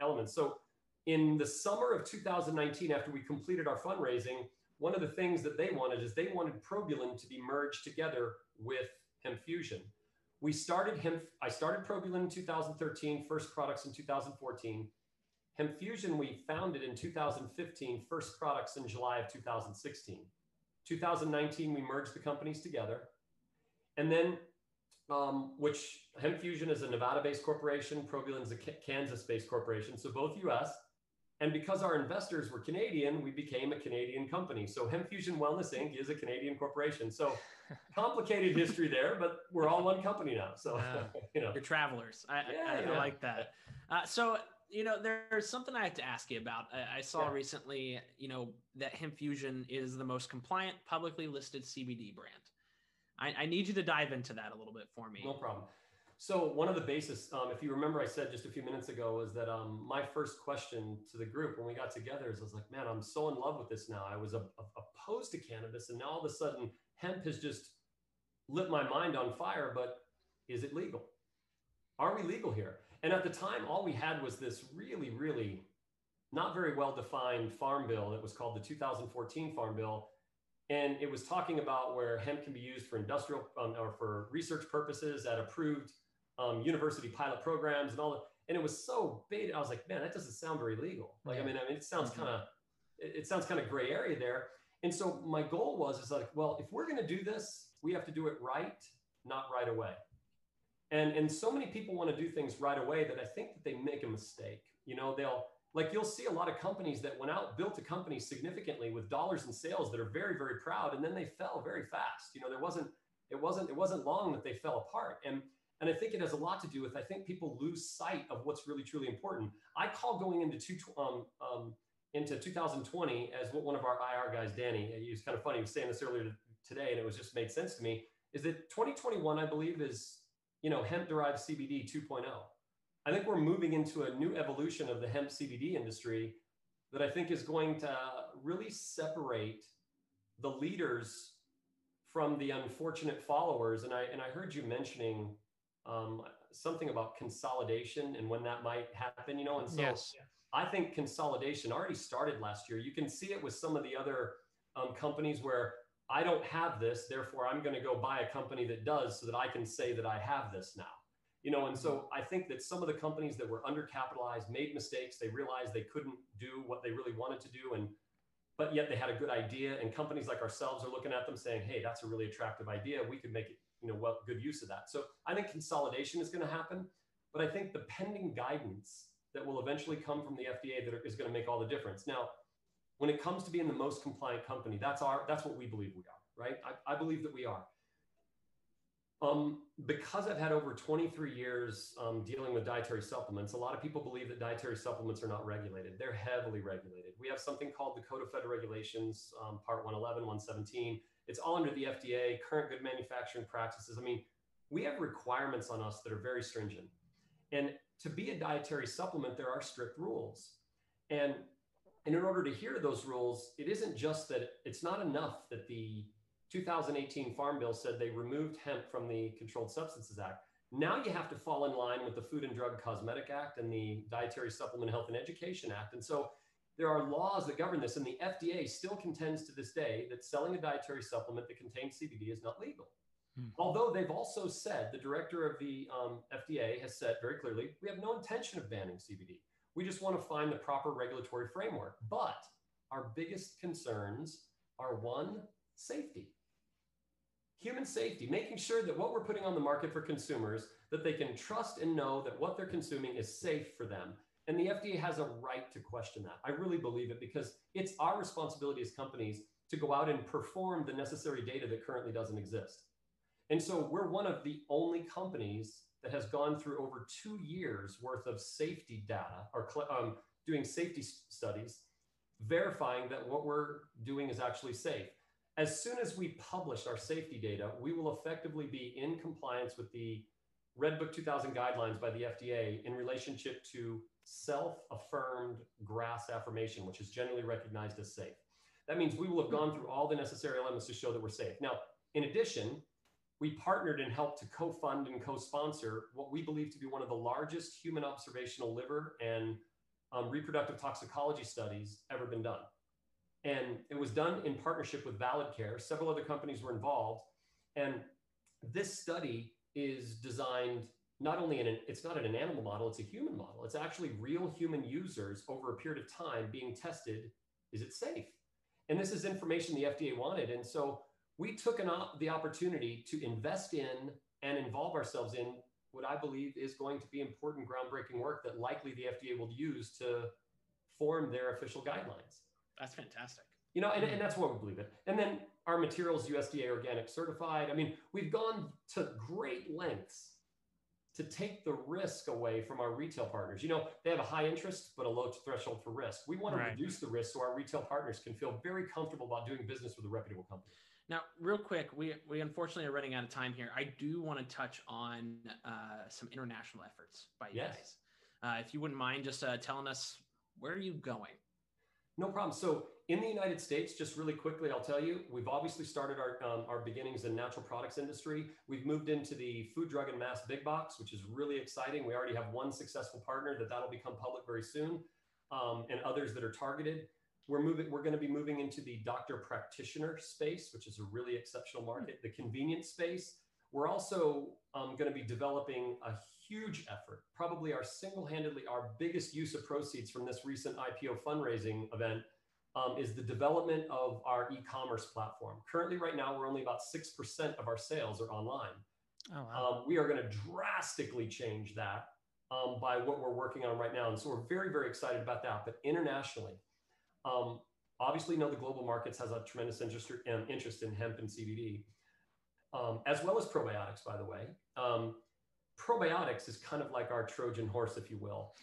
elements. So in the summer of 2019, after we completed our fundraising, one of the things that they wanted is they wanted Probulin to be merged together with HempFusion. I started Probulin in 2013, first products in 2014. HempFusion we founded in 2015, first products in July of 2016. 2019, we merged the companies together. And then, which HempFusion is a Nevada-based corporation, Probulin is a Kansas-based corporation, so both US. And because our investors were Canadian, we became a Canadian company. So Hemp Fusion Wellness Inc. is a Canadian corporation. So complicated history there, but we're all one company now. So, You're travelers. I like that. There's something I have to ask you about. I saw recently, that Hemp Fusion is the most compliant publicly listed CBD brand. I need you to dive into that a little bit for me. No problem. So one of the basis, if you remember, I said just a few minutes ago, was that my first question to the group when we got together is, I was like, man, I'm so in love with this now. I was opposed to cannabis, and now all of a sudden hemp has just lit my mind on fire. But is it legal? Are we legal here? And at the time, all we had was this really, really not very well-defined farm bill that was called the 2014 Farm Bill. And it was talking about where hemp can be used for industrial or for research purposes at approved university pilot programs and all that. And it was so beta. I was like, man, that doesn't sound very legal. Like, I mean, it sounds kind of gray area there. And so my goal was, if we're going to do this, we have to do it right, not right away. And so many people want to do things right away that I think that they make a mistake. You'll see a lot of companies that went out, built a company significantly with dollars in sales that are very, very proud. And then they fell very fast. It wasn't long that they fell apart. And I think it has a lot to do with, I think people lose sight of what's really, truly important. I call going into 2020, as what one of our IR guys, Danny, he was kind of funny, he was saying this earlier today, and it was just made sense to me, is that 2021, I believe, is, hemp-derived CBD 2.0. I think we're moving into a new evolution of the hemp CBD industry that I think is going to really separate the leaders from the unfortunate followers. And I heard you mentioning something about consolidation and when that might happen, and so yes. I think consolidation already started last year. You can see it with some of the other companies where I don't have this, therefore I'm going to go buy a company that does so that I can say that I have this now, and so I think that some of the companies that were undercapitalized made mistakes. They realized they couldn't do what they really wanted to do, but yet they had a good idea, and companies like ourselves are looking at them saying, hey, that's a really attractive idea, we could make it good use of that. So I think consolidation is going to happen, but I think the pending guidance that will eventually come from the FDA is going to make all the difference. Now, when it comes to being the most compliant company, that's what we believe we are, right? I believe that we are. Because I've had over 23 years dealing with dietary supplements, a lot of people believe that dietary supplements are not regulated. They're heavily regulated. We have something called the Code of Federal Regulations, Part 111, 117. It's all under the FDA, current good manufacturing practices. I mean, we have requirements on us that are very stringent. And to be a dietary supplement, there are strict rules. And in order to adhere to those rules, it isn't just that it's not enough that the 2018 Farm Bill said they removed hemp from the Controlled Substances Act. Now you have to fall in line with the Food and Drug Cosmetic Act and the Dietary Supplement Health and Education Act. And so there are laws that govern this, and the FDA still contends to this day that selling a dietary supplement that contains CBD is not legal. Although they've also said, the director of the FDA has said very clearly, we have no intention of banning CBD. We just want to find the proper regulatory framework. But our biggest concerns are, one, safety. Human safety, making sure that what we're putting on the market for consumers, that they can trust and know that what they're consuming is safe for them. And the FDA has a right to question that. I really believe it, because it's our responsibility as companies to go out and perform the necessary data that currently doesn't exist. And so we're one of the only companies that has gone through over 2 years worth of safety data, or doing safety studies, verifying that what we're doing is actually safe. As soon as we publish our safety data, we will effectively be in compliance with the Red Book 2000 guidelines by the FDA in relationship to self-affirmed GRAS affirmation, which is generally recognized as safe. That means we will have gone through all the necessary elements to show that we're safe. Now, in addition, we partnered and helped to co-fund and co-sponsor what we believe to be one of the largest human observational liver and reproductive toxicology studies ever been done. And it was done in partnership with Valid Care. Several other companies were involved. And this study is designed not only in it's not in an animal model, it's a human model. It's actually real human users over a period of time being tested. Is it safe? And this is information the FDA wanted. And so we took the opportunity to invest in and involve ourselves in what I believe is going to be important groundbreaking work that likely the FDA will use to form their official guidelines. That's fantastic. You know, and that's what we believe in. And then our materials, USDA organic certified. I mean, we've gone to great lengths to take the risk away from our retail partners. You know, they have a high interest, but a low threshold for risk. We want to reduce the risk so our retail partners can feel very comfortable about doing business with a reputable company. Now, real quick, we unfortunately are running out of time here. I do want to touch on some international efforts by you guys. If you wouldn't mind just telling us, where are you going? No problem. So in the United States, just really quickly, I'll tell you, we've obviously started our beginnings in natural products industry. We've moved into the food, drug, and mass big box, which is really exciting. We already have one successful partner that'll become public very soon, and others that are targeted. We're going to be moving into the doctor practitioner space, which is a really exceptional market, the convenience space. We're also going to be developing a huge effort, probably our biggest use of proceeds from this recent IPO fundraising event is the development of our e-commerce platform. Currently, right now, we're only about 6% of our sales are online. Oh, wow. We are going to drastically change that by what we're working on right now. And so we're very, very excited about that. But internationally, obviously, the global markets has a tremendous interest in hemp and CBD, as well as probiotics, by the way. Probiotics is kind of like our Trojan horse, if you will.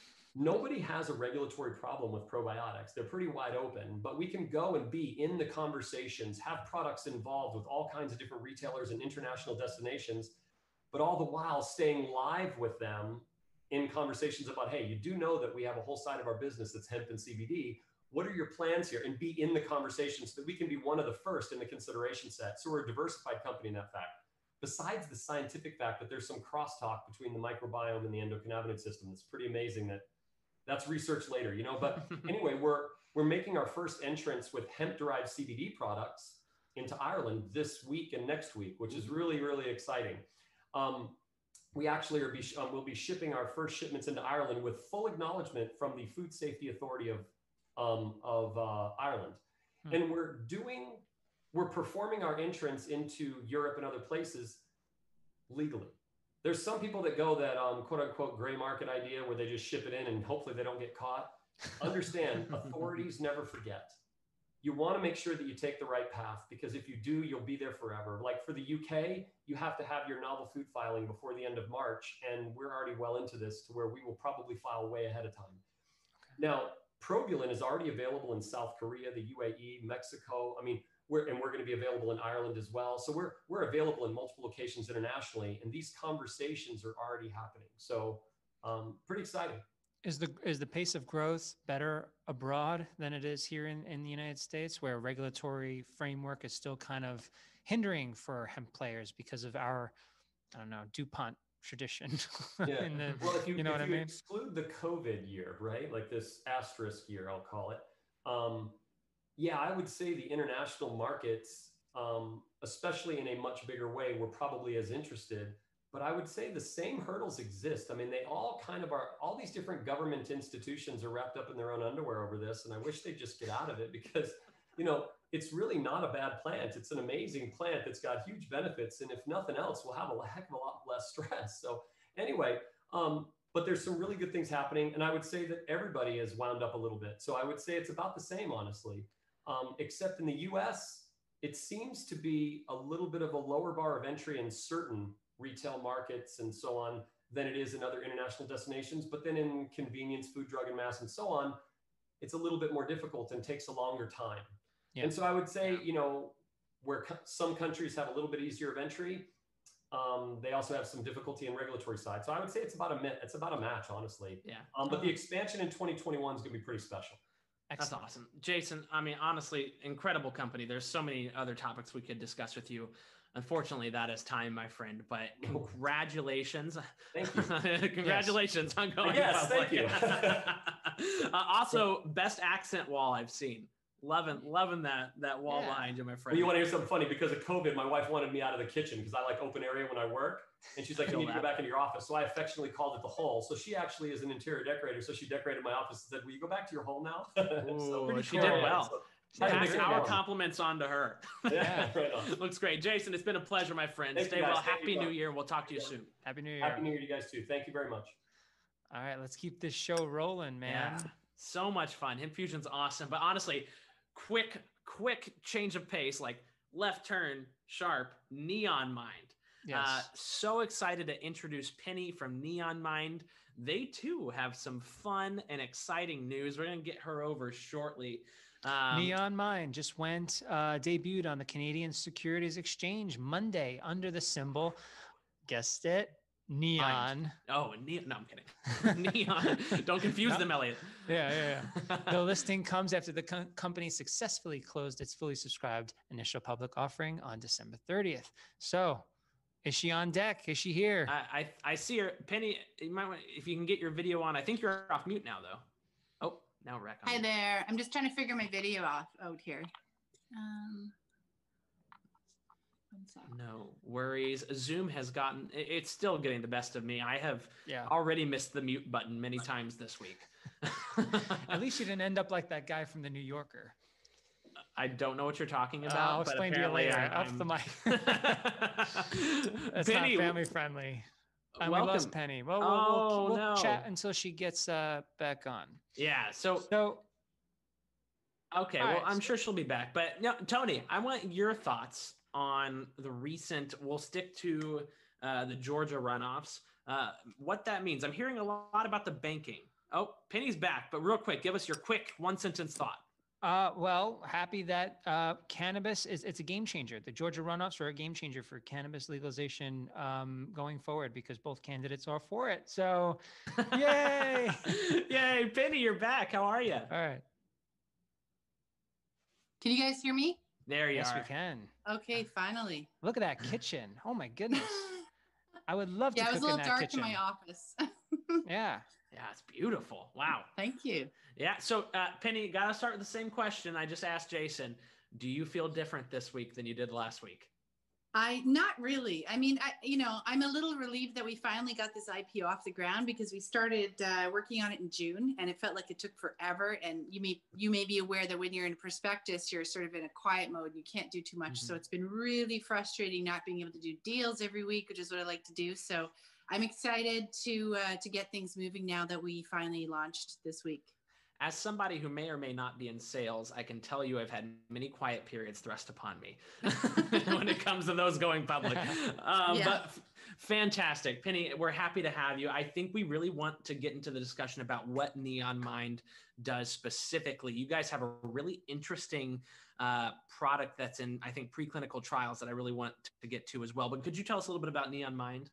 Nobody has a regulatory problem with probiotics. They're pretty wide open, but we can go and be in the conversations, have products involved with all kinds of different retailers and international destinations, but all the while staying live with them in conversations about, hey, you do know that we have a whole side of our business that's hemp and CBD. What are your plans here? And be in the conversation so that we can be one of the first in the consideration set. So we're a diversified company in that fact. Besides the scientific fact that there's some crosstalk between the microbiome and the endocannabinoid system, that's pretty amazing. That's research later, you know. But anyway, we're making our first entrance with hemp-derived CBD products into Ireland this week and next week, which is really, really exciting. We actually will be shipping our first shipments into Ireland with full acknowledgement from the Food Safety Authority of Ireland. And we're performing our entrance into Europe and other places legally. There's some people that go that quote unquote gray market idea where they just ship it in and hopefully they don't get caught. Understand, authorities never forget. You want to make sure that you take the right path, because if you do, you'll be there forever. Like for the UK, you have to have your novel food filing before the end of March. And we're already well into this to where we will probably file way ahead of time. Okay. Now, Probulin is already available in South Korea, the UAE, Mexico. I mean, we're going to be available in Ireland as well. So we're available in multiple locations internationally, and these conversations are already happening. So pretty exciting. Is the pace of growth better abroad than it is here in the United States, where regulatory framework is still kind of hindering for hemp players because of our, I don't know, DuPont tradition? Yeah. If you exclude the COVID year, right? Like this asterisk year, I'll call it. Yeah, I would say the international markets especially in a much bigger way, we're probably as interested. But I would say the same hurdles exist. I mean, they all kind of are, all these different government institutions are wrapped up in their own underwear over this. And I wish they'd just get out of it because, you know, it's really not a bad plant. It's an amazing plant that's got huge benefits. And if nothing else, we'll have a heck of a lot less stress. So anyway, but there's some really good things happening. And I would say that everybody has wound up a little bit. So I would say it's about the same, honestly, except in the US, it seems to be a little bit of a lower bar of entry in certain retail markets and so on than it is in other international destinations. But then in convenience, food, drug, and mass and so on, it's a little bit more difficult and takes a longer time. Yeah. And so I would say, you know, where some countries have a little bit easier of entry, they also have some difficulty in regulatory side. So I would say it's about a match, honestly. Yeah. But the expansion in 2021 is going to be pretty special. Excellent. That's awesome. Jason, I mean, honestly, incredible company. There's so many other topics we could discuss with you. Unfortunately, that is time, my friend, but congratulations. Thank you. Congratulations on going. Yes, thank you. Also, best accent wall I've seen. Loving that wall behind you, my friend. Well, you want to hear something funny? Because of COVID, my wife wanted me out of the kitchen because I like open area when I work. And she's like, you need to go back into your office. So I affectionately called it the hole. So she actually is an interior decorator. So she decorated my office and said, will you go back to your hole now? Ooh, she did well. So, our compliments on to her. Yeah, right on. Looks great. Jason, it's been a pleasure, my friend. Stay well. Happy New Year. We'll talk to you soon. Happy New Year. Happy New Year to you guys too. Thank you very much. All right, let's keep this show rolling, man. Yeah. So much fun. HempFusion's awesome. But honestly, quick change of pace, like left turn, sharp, Neon Mind. Yes. So excited to introduce Penny from Neon Mind. They too have some fun and exciting news. We're going to get her over shortly. Neon Mind just went, debuted on the Canadian Securities Exchange Monday under the symbol, guessed it, Neon. Oh, no, I'm kidding. Neon. Don't confuse them, Elliot. Yeah. The listing comes after the company successfully closed its fully subscribed initial public offering on December 30th. So is she on deck? Is she here? I see her. Penny, you might want, if you can get your video on. I think you're off mute now, though. Oh, now we're on. Hi there. I'm just trying to figure my video out here. No worries. Zoom has gotten, it's still getting the best of me. I have already missed the mute button many times this week. At least you didn't end up like that guy from The New Yorker. I don't know what you're talking about. I'll explain to you later. Off the mic. That's Penny, not family friendly. And we lost Penny. Well, we'll chat until she gets back on. Yeah. So okay. Well, I'm sure she'll be back. But no, Tony, I want your thoughts on the recent, we'll stick to the Georgia runoffs, what that means. I'm hearing a lot about the banking. Oh, Penny's back, but real quick, give us your quick one-sentence thought. Well, happy that cannabis it's a game changer. The Georgia runoffs are a game changer for cannabis legalization going forward because both candidates are for it. So, yay! Yay, Penny, you're back. How are you? All right. Can you guys hear me? There you are. Yes, we can. Okay, finally. Look at that kitchen. Oh my goodness. I would love to cook in that kitchen. Yeah, it was a little dark in my office. Yeah, it's beautiful. Wow. Thank you. Yeah, so Penny, got to start with the same question I just asked Jason. Do you feel different this week than you did last week? Not really. I mean, I'm a little relieved that we finally got this IPO off the ground because we started working on it in June and it felt like it took forever. And you may be aware that when you're in a prospectus, you're sort of in a quiet mode. You can't do too much. Mm-hmm. So it's been really frustrating not being able to do deals every week, which is what I like to do. So I'm excited to get things moving now that we finally launched this week. As somebody who may or may not be in sales, I can tell you I've had many quiet periods thrust upon me when it comes to those going public. But fantastic. Penny, we're happy to have you. I think we really want to get into the discussion about what Neon Mind does specifically. You guys have a really interesting product that's in, I think, preclinical trials that I really want to get to as well. But could you tell us a little bit about Neon Mind?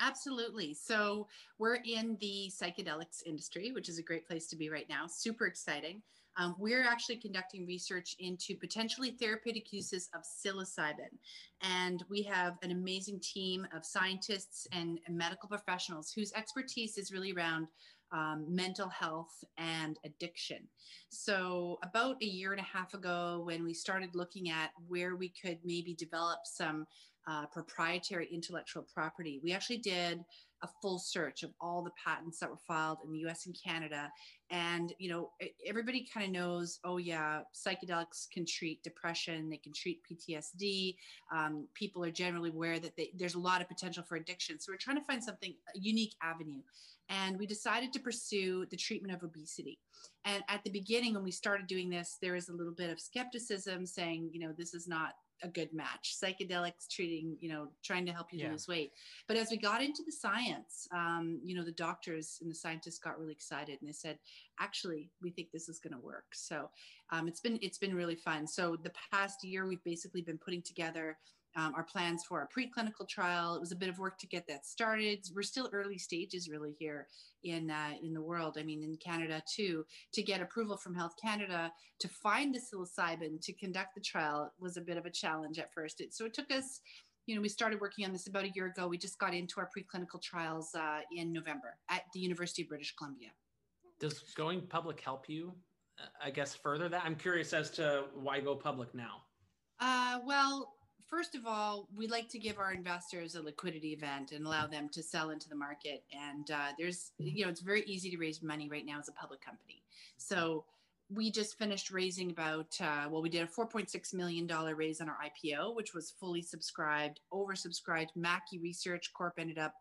Absolutely. So we're in the psychedelics industry, which is a great place to be right now. Super exciting. We're actually conducting research into potentially therapeutic uses of psilocybin. And we have an amazing team of scientists and medical professionals whose expertise is really around mental health and addiction. So about a year and a half ago, when we started looking at where we could maybe develop some proprietary intellectual property, we actually did a full search of all the patents that were filed in the US and Canada. And, you know, everybody kind of knows, oh yeah, psychedelics can treat depression, they can treat PTSD. People are generally aware that there's a lot of potential for addiction. So we're trying to find something, a unique avenue. And we decided to pursue the treatment of obesity. And at the beginning, when we started doing this, there was a little bit of skepticism saying, you know, this is not a good match, psychedelics treating, you know, trying to help you lose weight. But as we got into the science, you know, the doctors and the scientists got really excited and they said, actually, we think this is going to work. So it's been really fun. So the past year, we've basically been putting together our plans for our preclinical trial. It was a bit of work to get that started. We're still early stages really here in the world. I mean, in Canada too, to get approval from Health Canada to find the psilocybin to conduct the trial was a bit of a challenge at first. So it took us, you know, we started working on this about a year ago. We just got into our preclinical trials in November at the University of British Columbia. Does going public help you, I guess, further that? I'm curious as to why go public now. Well, first of all, we like to give our investors a liquidity event and allow them to sell into the market. And there's, you know, it's very easy to raise money right now as a public company. So we just finished raising about, well, we did a $4.6 million raise on our IPO, which was fully subscribed, oversubscribed. Mackey Research Corp ended up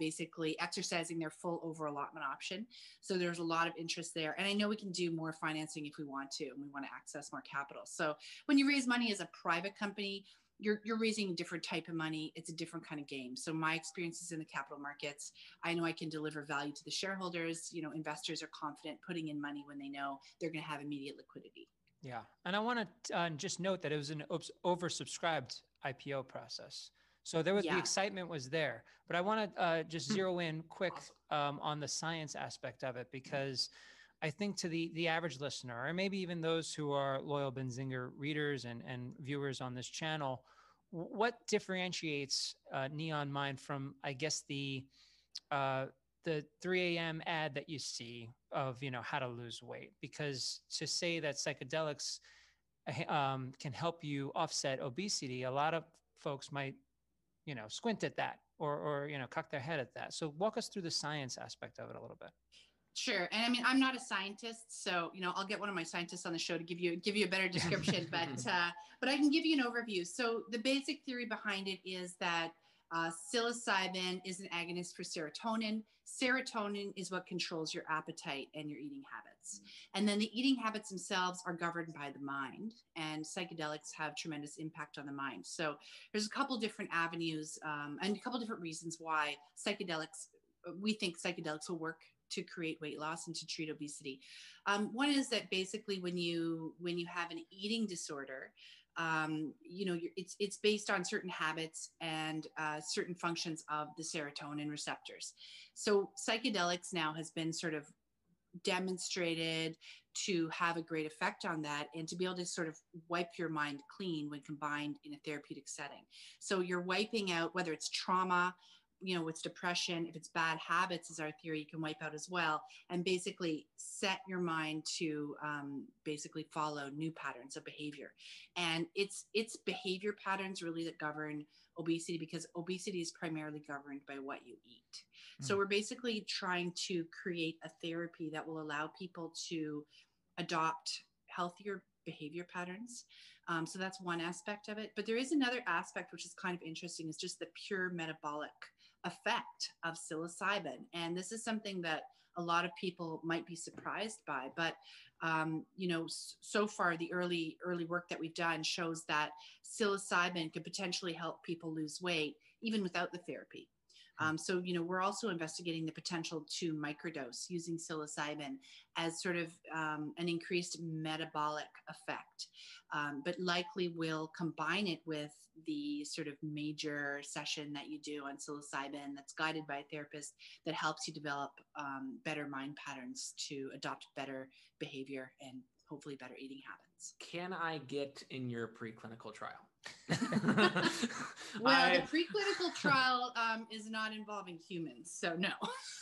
basically exercising their full overallotment option. So there's a lot of interest there. And I know we can do more financing if we want to, and we want to access more capital. So when you raise money as a private company, you're raising a different type of money. It's a different kind of game. So my experience is in the capital markets. I know I can deliver value to the shareholders. You know, investors are confident putting in money when they know they're going to have immediate liquidity. Yeah. And I want to just note that it was an oversubscribed IPO process. So there was the excitement was there, but I want to just zero in quick on the science aspect of it, because I think to the average listener, or maybe even those who are loyal Benzinger readers and viewers on this channel, what differentiates Neon Mind from, I guess, the 3 a.m. ad that you see of, you know, how to lose weight? Because to say that psychedelics can help you offset obesity, a lot of folks might, you know, squint at that or, you know, cock their head at that. So walk us through the science aspect of it a little bit. Sure. And I mean, I'm not a scientist, so, you know, I'll get one of my scientists on the show to give you a better description, but I can give you an overview. So the basic theory behind it is that psilocybin is an agonist for serotonin. Serotonin is what controls your appetite and your eating habits. And then the eating habits themselves are governed by the mind, and psychedelics have tremendous impact on the mind. So there's a couple different avenues and a couple different reasons why we think psychedelics will work to create weight loss and to treat obesity. One is that basically when you have an eating disorder, you know, it's based on certain habits and certain functions of the serotonin receptors. So psychedelics now has been sort of demonstrated to have a great effect on that and to be able to sort of wipe your mind clean when combined in a therapeutic setting. So you're wiping out, whether it's trauma, you know, it's depression, if it's bad habits, is our theory, you can wipe out as well, and basically set your mind to basically follow new patterns of behavior. And it's behavior patterns really that govern obesity, because obesity is primarily governed by what you eat. So we're basically trying to create a therapy that will allow people to adopt healthier behavior patterns. So that's one aspect of it. But there is another aspect, which is kind of interesting, is just the pure metabolic effect of psilocybin. And this is something that a lot of people might be surprised by, but, you know, so far the early work that we've done shows that psilocybin could potentially help people lose weight even without the therapy. So, you know, we're also investigating the potential to microdose using psilocybin as sort of an increased metabolic effect, but likely will combine it with the sort of major session that you do on psilocybin that's guided by a therapist that helps you develop better mind patterns to adopt better behavior and hopefully better eating habits. Can I get in your preclinical trial? The preclinical trial is not involving humans, so no.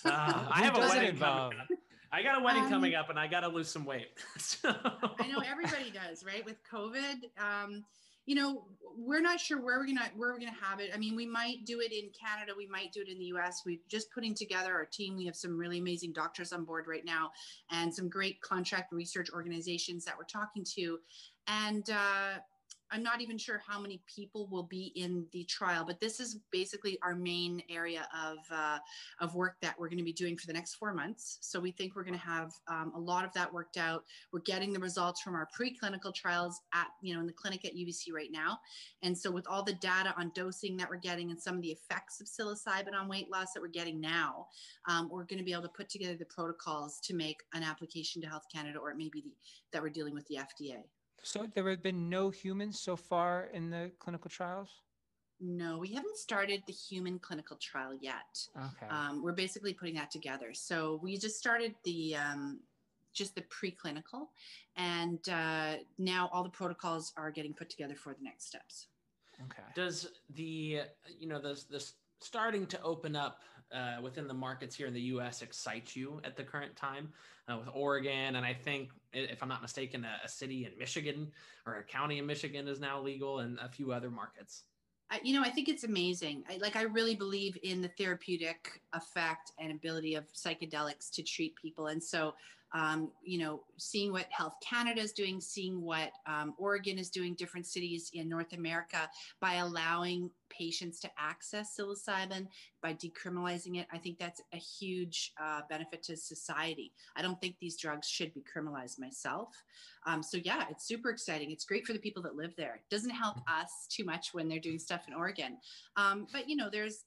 I have a wedding coming up, and I got to lose some weight. So. I know everybody does, right? With COVID, you know, we're not sure where we're gonna have it. I mean, we might do it in Canada, we might do it in the US. We're just putting together our team. We have some really amazing doctors on board right now, and some great contract research organizations that we're talking to, and. I'm not even sure how many people will be in the trial, but this is basically our main area of work that we're going to be doing for the next 4 months. So we think we're going to have a lot of that worked out. We're getting the results from our preclinical trials at, you know, in the clinic at UBC right now. And so with all the data on dosing that we're getting and some of the effects of psilocybin on weight loss that we're getting now, we're going to be able to put together the protocols to make an application to Health Canada, or it may be that we're dealing with the FDA. So there have been no humans so far in the clinical trials? No, we haven't started the human clinical trial yet. Okay. We're basically putting that together. So we just started the just the preclinical, and now all the protocols are getting put together for the next steps. Okay. Does the, you know, this starting to open up within the markets here in the U.S. excite you at the current time with Oregon? And I think, if I'm not mistaken, a city in Michigan or a county in Michigan is now legal, and a few other markets. You know, I think it's amazing. I really believe in the therapeutic effect and ability of psychedelics to treat people. And so, you know, seeing what Health Canada is doing, seeing what Oregon is doing, different cities in North America, by allowing patients to access psilocybin, by decriminalizing it, I think that's a huge benefit to society. I don't think these drugs should be criminalized myself. So yeah, it's super exciting. It's great for the people that live there. It doesn't help us too much when they're doing stuff in Oregon. But you know, there's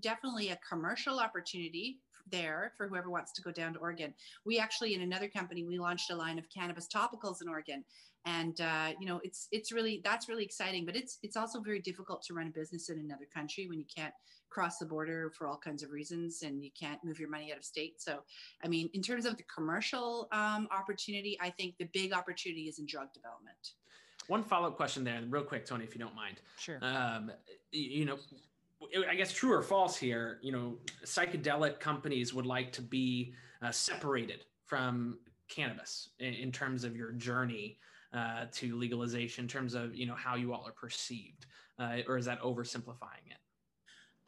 definitely a commercial opportunity there for whoever wants to go down to Oregon. We actually, in another company, we launched a line of cannabis topicals in Oregon, and you know, it's really, that's really exciting. But it's also very difficult to run a business in another country when you can't cross the border for all kinds of reasons, and you can't move your money out of state. So I mean, in terms of the commercial opportunity, I think the big opportunity is in drug development. One follow-up question there, real quick, Tony, if you don't mind. Sure. You know, I guess true or false here, you know, psychedelic companies would like to be separated from cannabis in terms of your journey to legalization, in terms of, you know, how you all are perceived, or is that oversimplifying it?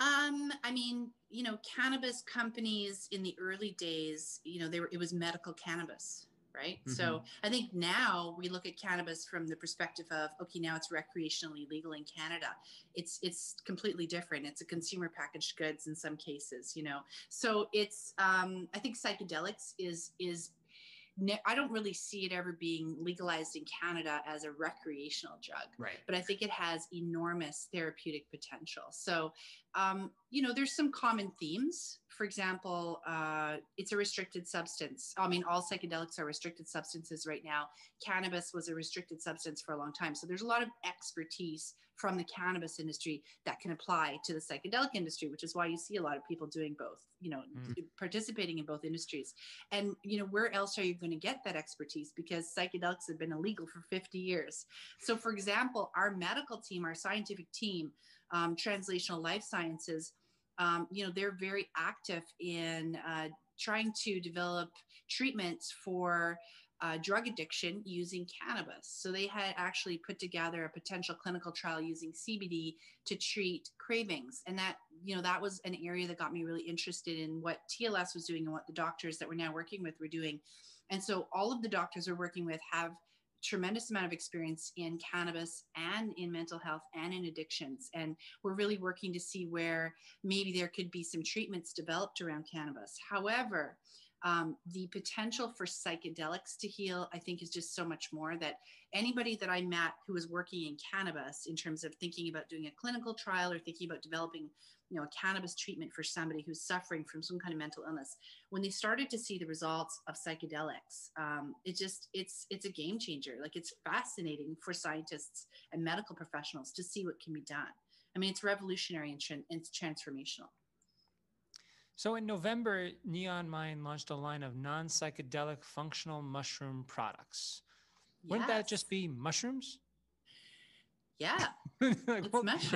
I mean, you know, cannabis companies in the early days, you know, it was medical cannabis. Right. Mm-hmm. So I think now we look at cannabis from the perspective of, okay, now it's recreationally legal in Canada. It's completely different. It's a consumer packaged goods in some cases, you know. So it's I think psychedelics I don't really see it ever being legalized in Canada as a recreational drug, right? But I think it has enormous therapeutic potential. So, you know, there's some common themes. For example, it's a restricted substance. I mean, all psychedelics are restricted substances right now. Cannabis was a restricted substance for a long time. So there's a lot of expertise from the cannabis industry that can apply to the psychedelic industry, which is why you see a lot of people doing both, you know, participating in both industries. And, you know, where else are you going to get that expertise? Because psychedelics have been illegal for 50 years. So for example, our medical team, our scientific team, translational life sciences, you know, they're very active in trying to develop treatments for drug addiction using cannabis. So they had actually put together a potential clinical trial using CBD to treat cravings. And that, you know, that was an area that got me really interested in what TLS was doing and what the doctors that we're now working with were doing. And so all of the doctors we're working with have tremendous amount of experience in cannabis and in mental health and in addictions. And we're really working to see where maybe there could be some treatments developed around cannabis. However, the potential for psychedelics to heal, I think, is just so much more. That anybody that I met who was working in cannabis in terms of thinking about doing a clinical trial or thinking about developing, you know, a cannabis treatment for somebody who's suffering from some kind of mental illness, when they started to see the results of psychedelics, it's a game changer. Like, it's fascinating for scientists and medical professionals to see what can be done. I mean, it's revolutionary and it's transformational. So in November, Neon Mind launched a line of non-psychedelic functional mushroom products. Wouldn't that just be mushrooms? Yeah. Like, well, as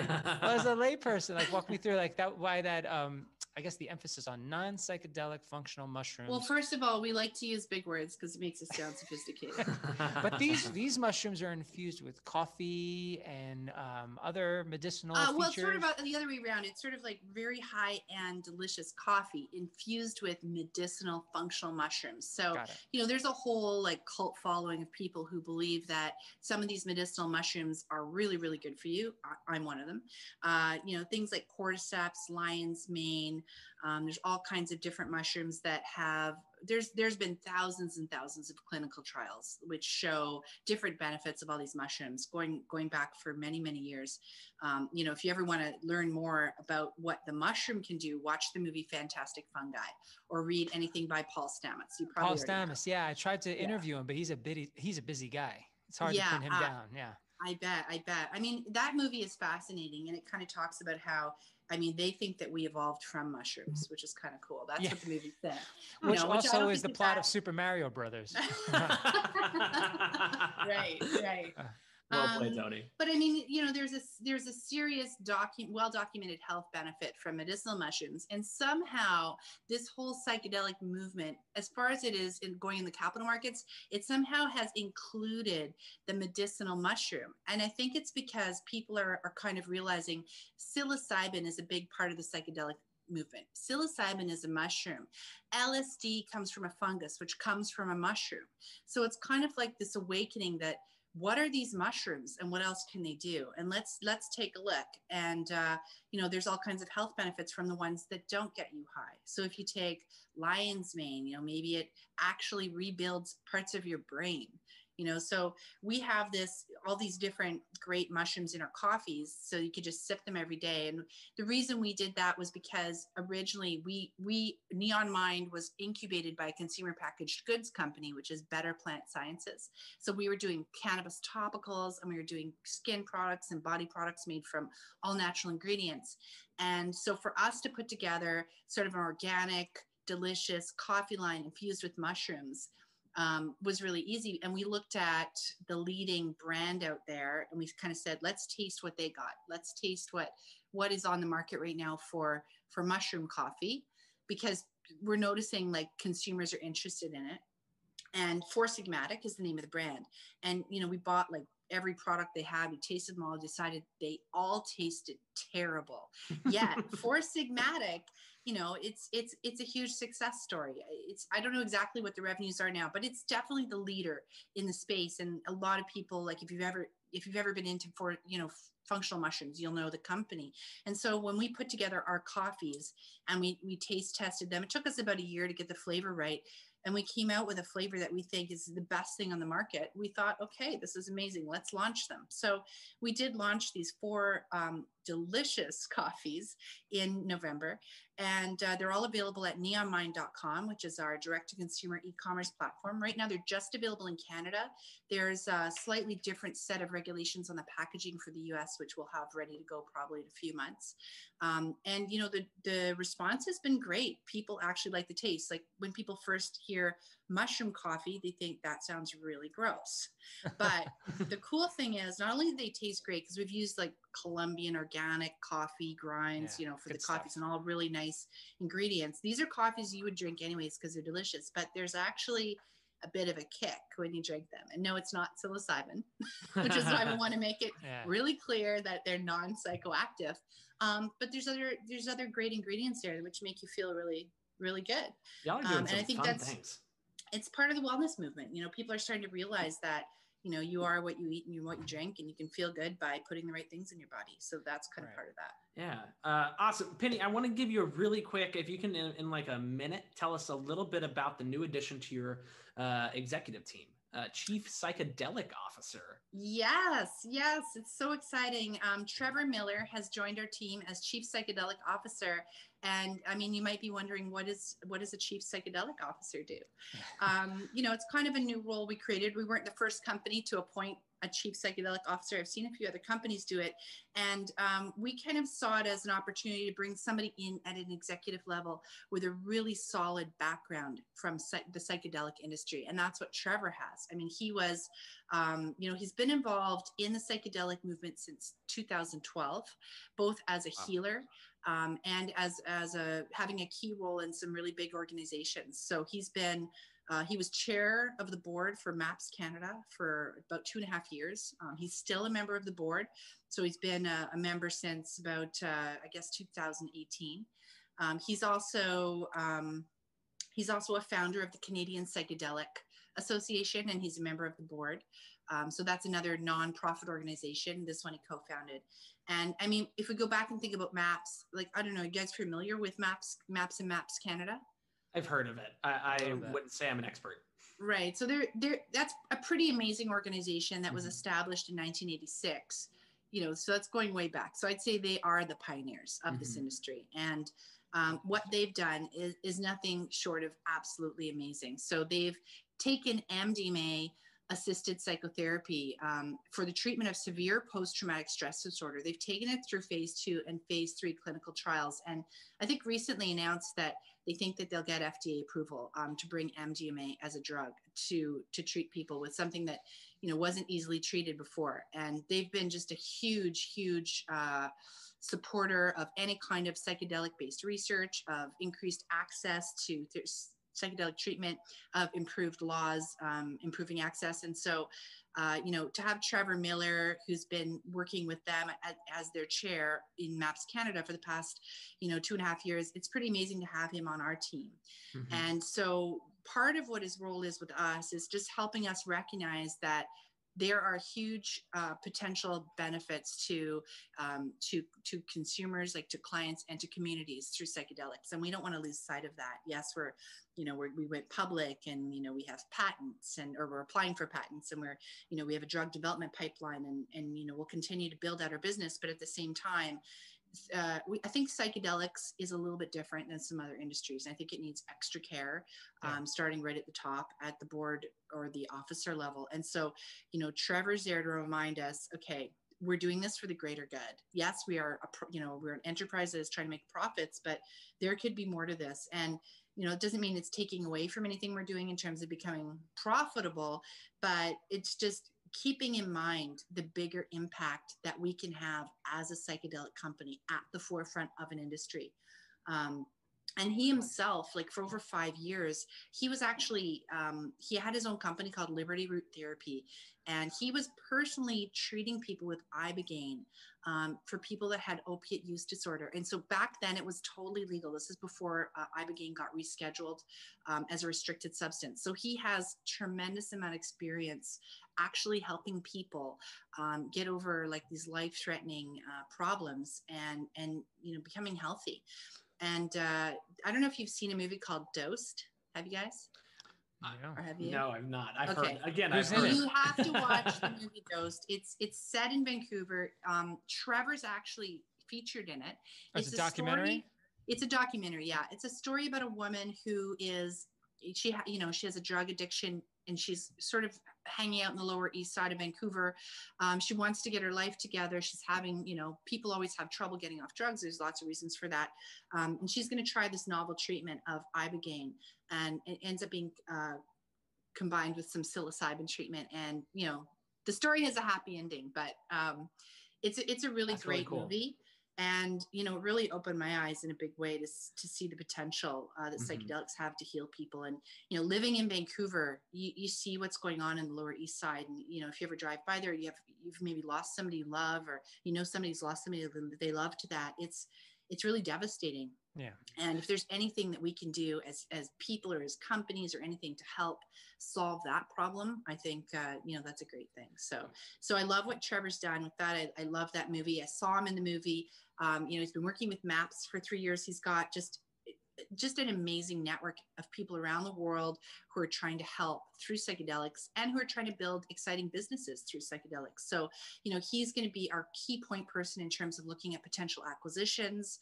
a layperson, like walk me through like that, why that, I guess the emphasis on non-psychedelic functional mushrooms. Well, first of all, we like to use big words because it makes us sound sophisticated. But these mushrooms are infused with coffee and other medicinal features. Well, it's sort of about the other way around. It's sort of like very high and delicious coffee infused with medicinal functional mushrooms. So, you know, there's a whole like cult following of people who believe that some of these medicinal mushrooms are really, really good for you. I'm one of them. You know, things like cordyceps, lion's mane. There's all kinds of different mushrooms that have, there's been thousands and thousands of clinical trials which show different benefits of all these mushrooms going back for many, many years. You know, if you ever want to learn more about what the mushroom can do, watch the movie Fantastic Fungi or read anything by Paul Stamets. You probably know. Yeah. I tried to interview him, but he's a busy guy. It's hard to pin him down. Yeah. I bet. I mean, that movie is fascinating, and it kind of talks about how, I mean, they think that we evolved from mushrooms, which is kind of cool. That's what the movie said. Which also is the plot of Super Mario Brothers. Right. Well played, Tony. But I mean, you know, there's a serious well-documented health benefit from medicinal mushrooms. And somehow this whole psychedelic movement, as far as it is going in the capital markets, it somehow has included the medicinal mushroom. And I think it's because people are kind of realizing psilocybin is a big part of the psychedelic movement. Psilocybin is a mushroom. LSD comes from a fungus, which comes from a mushroom. So it's kind of like this awakening that, what are these mushrooms and what else can they do? And let's take a look. And, you know, there's all kinds of health benefits from the ones that don't get you high. So if you take lion's mane, you know, maybe it actually rebuilds parts of your brain, you know, so we have all these different great mushrooms in our coffees. So you could just sip them every day. And the reason we did that was because originally we Neon Mind was incubated by a consumer packaged goods company, which is Better Plant Sciences. So we were doing cannabis topicals, and we were doing skin products and body products made from all natural ingredients. And so for us to put together sort of an organic, delicious coffee line infused with mushrooms, was really easy. And we looked at the leading brand out there, and we kind of said, let's taste what they got. Let's taste what is on the market right now for mushroom coffee, because we're noticing like consumers are interested in it. And Four Sigmatic is the name of the brand. And, you know, we bought like every product they had, we tasted them all, decided they all tasted terrible. Yet Four Sigmatic, you know, it's a huge success story. I don't know exactly what the revenues are now, but it's definitely the leader in the space. And a lot of people, like if you've ever been into functional mushrooms, you'll know the company. And so when we put together our coffees and we taste tested them, it took us about a year to get the flavor right. And we came out with a flavor that we think is the best thing on the market. We thought, okay, this is amazing. Let's launch them. So we did launch these four delicious coffees in November. And they're all available at neonmind.com, which is our direct-to-consumer e-commerce platform. Right now, they're just available in Canada. There's a slightly different set of regulations on the packaging for the U.S., which we'll have ready to go probably in a few months. And, you know, the response has been great. People actually like the taste. Like when people first hear mushroom coffee, they think that sounds really gross. But the cool thing is not only do they taste great, because we've used like Colombian organic coffee grinds, you know, for the coffees and all really nice ingredients. These are coffees you would drink anyways because they're delicious, but there's actually a bit of a kick when you drink them. And no, it's not psilocybin, which is why we want to make it really clear that they're non-psychoactive. But there's other great ingredients there which make you feel really, really good. Y'all are doing some and I think it's part of the wellness movement. You know, people are starting to realize that, you know, you are what you eat and you what you drink, and you can feel good by putting the right things in your body. So that's kind of part of that. Yeah. Awesome. Penny, I want to give you a really quick, if you can, in like a minute, tell us a little bit about the new addition to your executive team. Chief Psychedelic Officer. Yes. It's so exciting. Trevor Miller has joined our team as Chief Psychedelic Officer. And I mean, you might be wondering, what does a Chief Psychedelic Officer do? You know, it's kind of a new role we created. We weren't the first company to appoint a chief psychedelic officer. I've seen a few other companies do it. And we kind of saw it as an opportunity to bring somebody in at an executive level with a really solid background from the psychedelic industry. And that's what Trevor has. I mean, he was, you know, he's been involved in the psychedelic movement since 2012, both as a healer and as having a key role in some really big organizations. So he's been, he was chair of the board for MAPS Canada for about 2.5 years. He's still a member of the board. So he's been a member since about, I guess, 2018. He's also a founder of the Canadian Psychedelic Association, and he's a member of the board. So that's another nonprofit organization. This one he co-founded. And I mean, if we go back and think about MAPS, like, I don't know, you guys familiar with MAPS and MAPS Canada? I've heard of it. I wouldn't say I'm an expert. Right. So that's a pretty amazing organization that was established in 1986. You know, so that's going way back. So I'd say they are the pioneers of this industry. And what they've done is nothing short of absolutely amazing. So they've taken MDMA assisted psychotherapy for the treatment of severe post-traumatic stress disorder. They've taken it through phase 2 and phase 3 clinical trials. And I think recently announced that they think that they'll get FDA approval to bring MDMA as a drug to treat people with something that, you know, wasn't easily treated before. And they've been just a huge, huge supporter of any kind of psychedelic-based research, of increased access to psychedelic treatment, of improved laws, improving access. And so, you know, to have Trevor Miller, who's been working with them as their chair in MAPS Canada for the past, you know, 2.5 years, it's pretty amazing to have him on our team. And so part of what his role is with us is just helping us recognize that there are huge potential benefits to consumers, like to clients and to communities through psychedelics, and we don't want to lose sight of that. Yes, we went public, and you know we have patents, or we're applying for patents, and we have a drug development pipeline, and you know we'll continue to build out our business. But at the same time, I think psychedelics is a little bit different than some other industries. I think it needs extra care, starting right at the top, at the board or the officer level. And so, you know, Trevor's there to remind us, okay, we're doing this for the greater good. Yes, we are, we're an enterprise that is trying to make profits, but there could be more to this. And, you know, it doesn't mean it's taking away from anything we're doing in terms of becoming profitable, but it's just keeping in mind the bigger impact that we can have as a psychedelic company at the forefront of an industry. And he himself, like for over 5 years, he was actually, he had his own company called Liberty Root Therapy. And he was personally treating people with Ibogaine for people that had opiate use disorder. And so back then it was totally legal. This is before Ibogaine got rescheduled as a restricted substance. So he has tremendous amount of experience actually helping people get over like these life-threatening problems and, you know, becoming healthy. And I don't know if you've seen a movie called Dosed. Have you guys? Or have you? No, I've not. I've heard. You have to watch the movie Dosed. It's set in Vancouver. Trevor's actually featured in it. It's a documentary. It's a documentary. Yeah, it's a story about a woman who is she has a drug addiction. And she's sort of hanging out in the Lower East Side of Vancouver. She wants to get her life together. She's having, you know, people always have trouble getting off drugs. There's lots of reasons for that. And she's going to try this novel treatment of Ibogaine, and it ends up being combined with some psilocybin treatment. And, you know, the story has a happy ending, but it's a really great movie. And, you know, it really opened my eyes in a big way to see the potential that psychedelics have to heal people. And, you know, living in Vancouver, you see what's going on in the Lower East Side. And, you know, if you ever drive by there, you've maybe lost somebody you love, or, you know, somebody's lost somebody they love to that. It's really devastating. Yeah. And if there's anything that we can do as people or as companies or anything to help solve that problem, I think, you know, that's a great thing. So I love what Trevor's done with that. I love that movie. I saw him in the movie. You know, he's been working with MAPS for 3 years. He's got just just an amazing network of people around the world who are trying to help through psychedelics and who are trying to build exciting businesses through psychedelics. So, you know, he's going to be our key point person in terms of looking at potential acquisitions,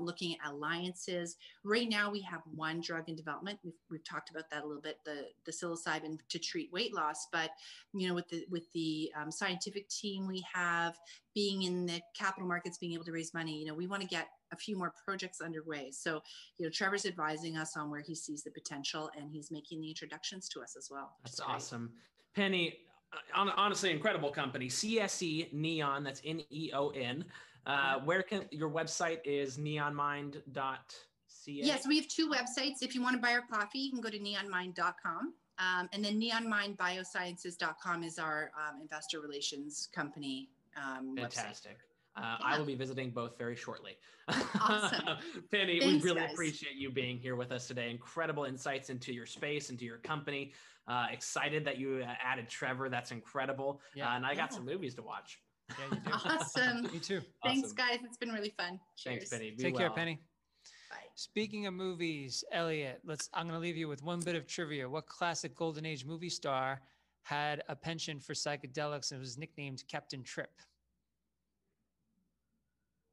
looking at alliances. Right now, we have one drug in development. We've talked about that a little bit, the psilocybin to treat weight loss. But, you know, with the scientific team we have, being in the capital markets, being able to raise money, you know, we want to get a few more projects underway. So, you know, Trevor's advising us on where he sees the potential, and he's making the introductions to us as well. That's awesome. Penny, honestly, incredible company. CSE Neon, that's N-E-O-N. Where can, your website is neonmind.ca? Yes, we have two websites. If you want to buy our coffee, you can go to neonmind.com. And then neonmindbiosciences.com is our investor relations company Fantastic. Website. I will be visiting both very shortly. Awesome. Penny, thanks, we really appreciate you being here with us today. Incredible insights into your space, into your company. Excited that you added Trevor. That's incredible. Yeah. And I got some movies to watch. Yeah, you do. Awesome. Me too. Awesome. Thanks, guys. It's been really fun. Cheers. Thanks, Penny. Take care, Penny. Bye. Speaking of movies, Elliot, I'm going to leave you with one bit of trivia. What classic Golden Age movie star had a penchant for psychedelics and was nicknamed Captain Tripp?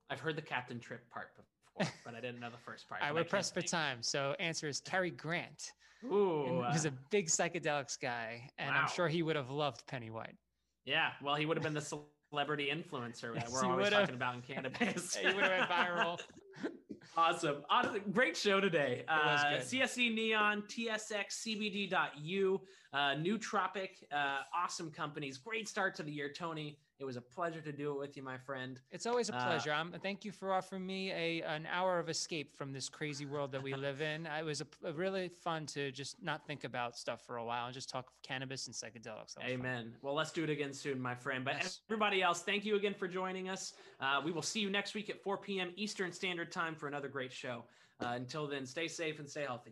I've heard the Captain Tripp part before, but I didn't know the first part. I would press for time. So answer is Cary Grant. Ooh, he's a big psychedelics guy, and wow. I'm sure he would have loved Penny White. Yeah, well, he would have been the celebrity influencer that we're always talking about in cannabis. He would have went viral. Awesome. Great show today. CSE Neon, TSX, CBD.U, Nootropic, awesome companies. Great start to the year, Tony. It was a pleasure to do it with you, my friend. It's always a pleasure. Thank you for offering me an hour of escape from this crazy world that we live in. It was really fun to just not think about stuff for a while and just talk cannabis and psychedelics. Amen. Fun. Well, let's do it again soon, my friend. But everybody else, thank you again for joining us. We will see you next week at 4 p.m. Eastern Standard Time for another great show. Until then, stay safe and stay healthy.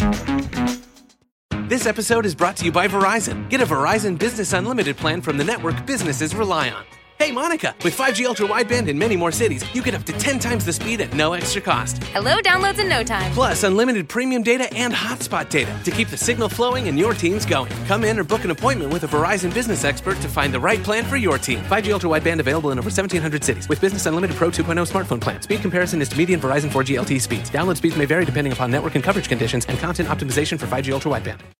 This episode is brought to you by Verizon. Get a Verizon Business Unlimited plan from the network businesses rely on. Hey, Monica, with 5G Ultra Wideband in many more cities, you get up to 10 times the speed at no extra cost. Hello, downloads in no time. Plus, unlimited premium data and hotspot data to keep the signal flowing and your teams going. Come in or book an appointment with a Verizon business expert to find the right plan for your team. 5G Ultra Wideband available in over 1,700 cities with Business Unlimited Pro 2.0 smartphone plan. Speed comparison is to median Verizon 4G LTE speeds. Download speeds may vary depending upon network and coverage conditions and content optimization for 5G Ultra Wideband.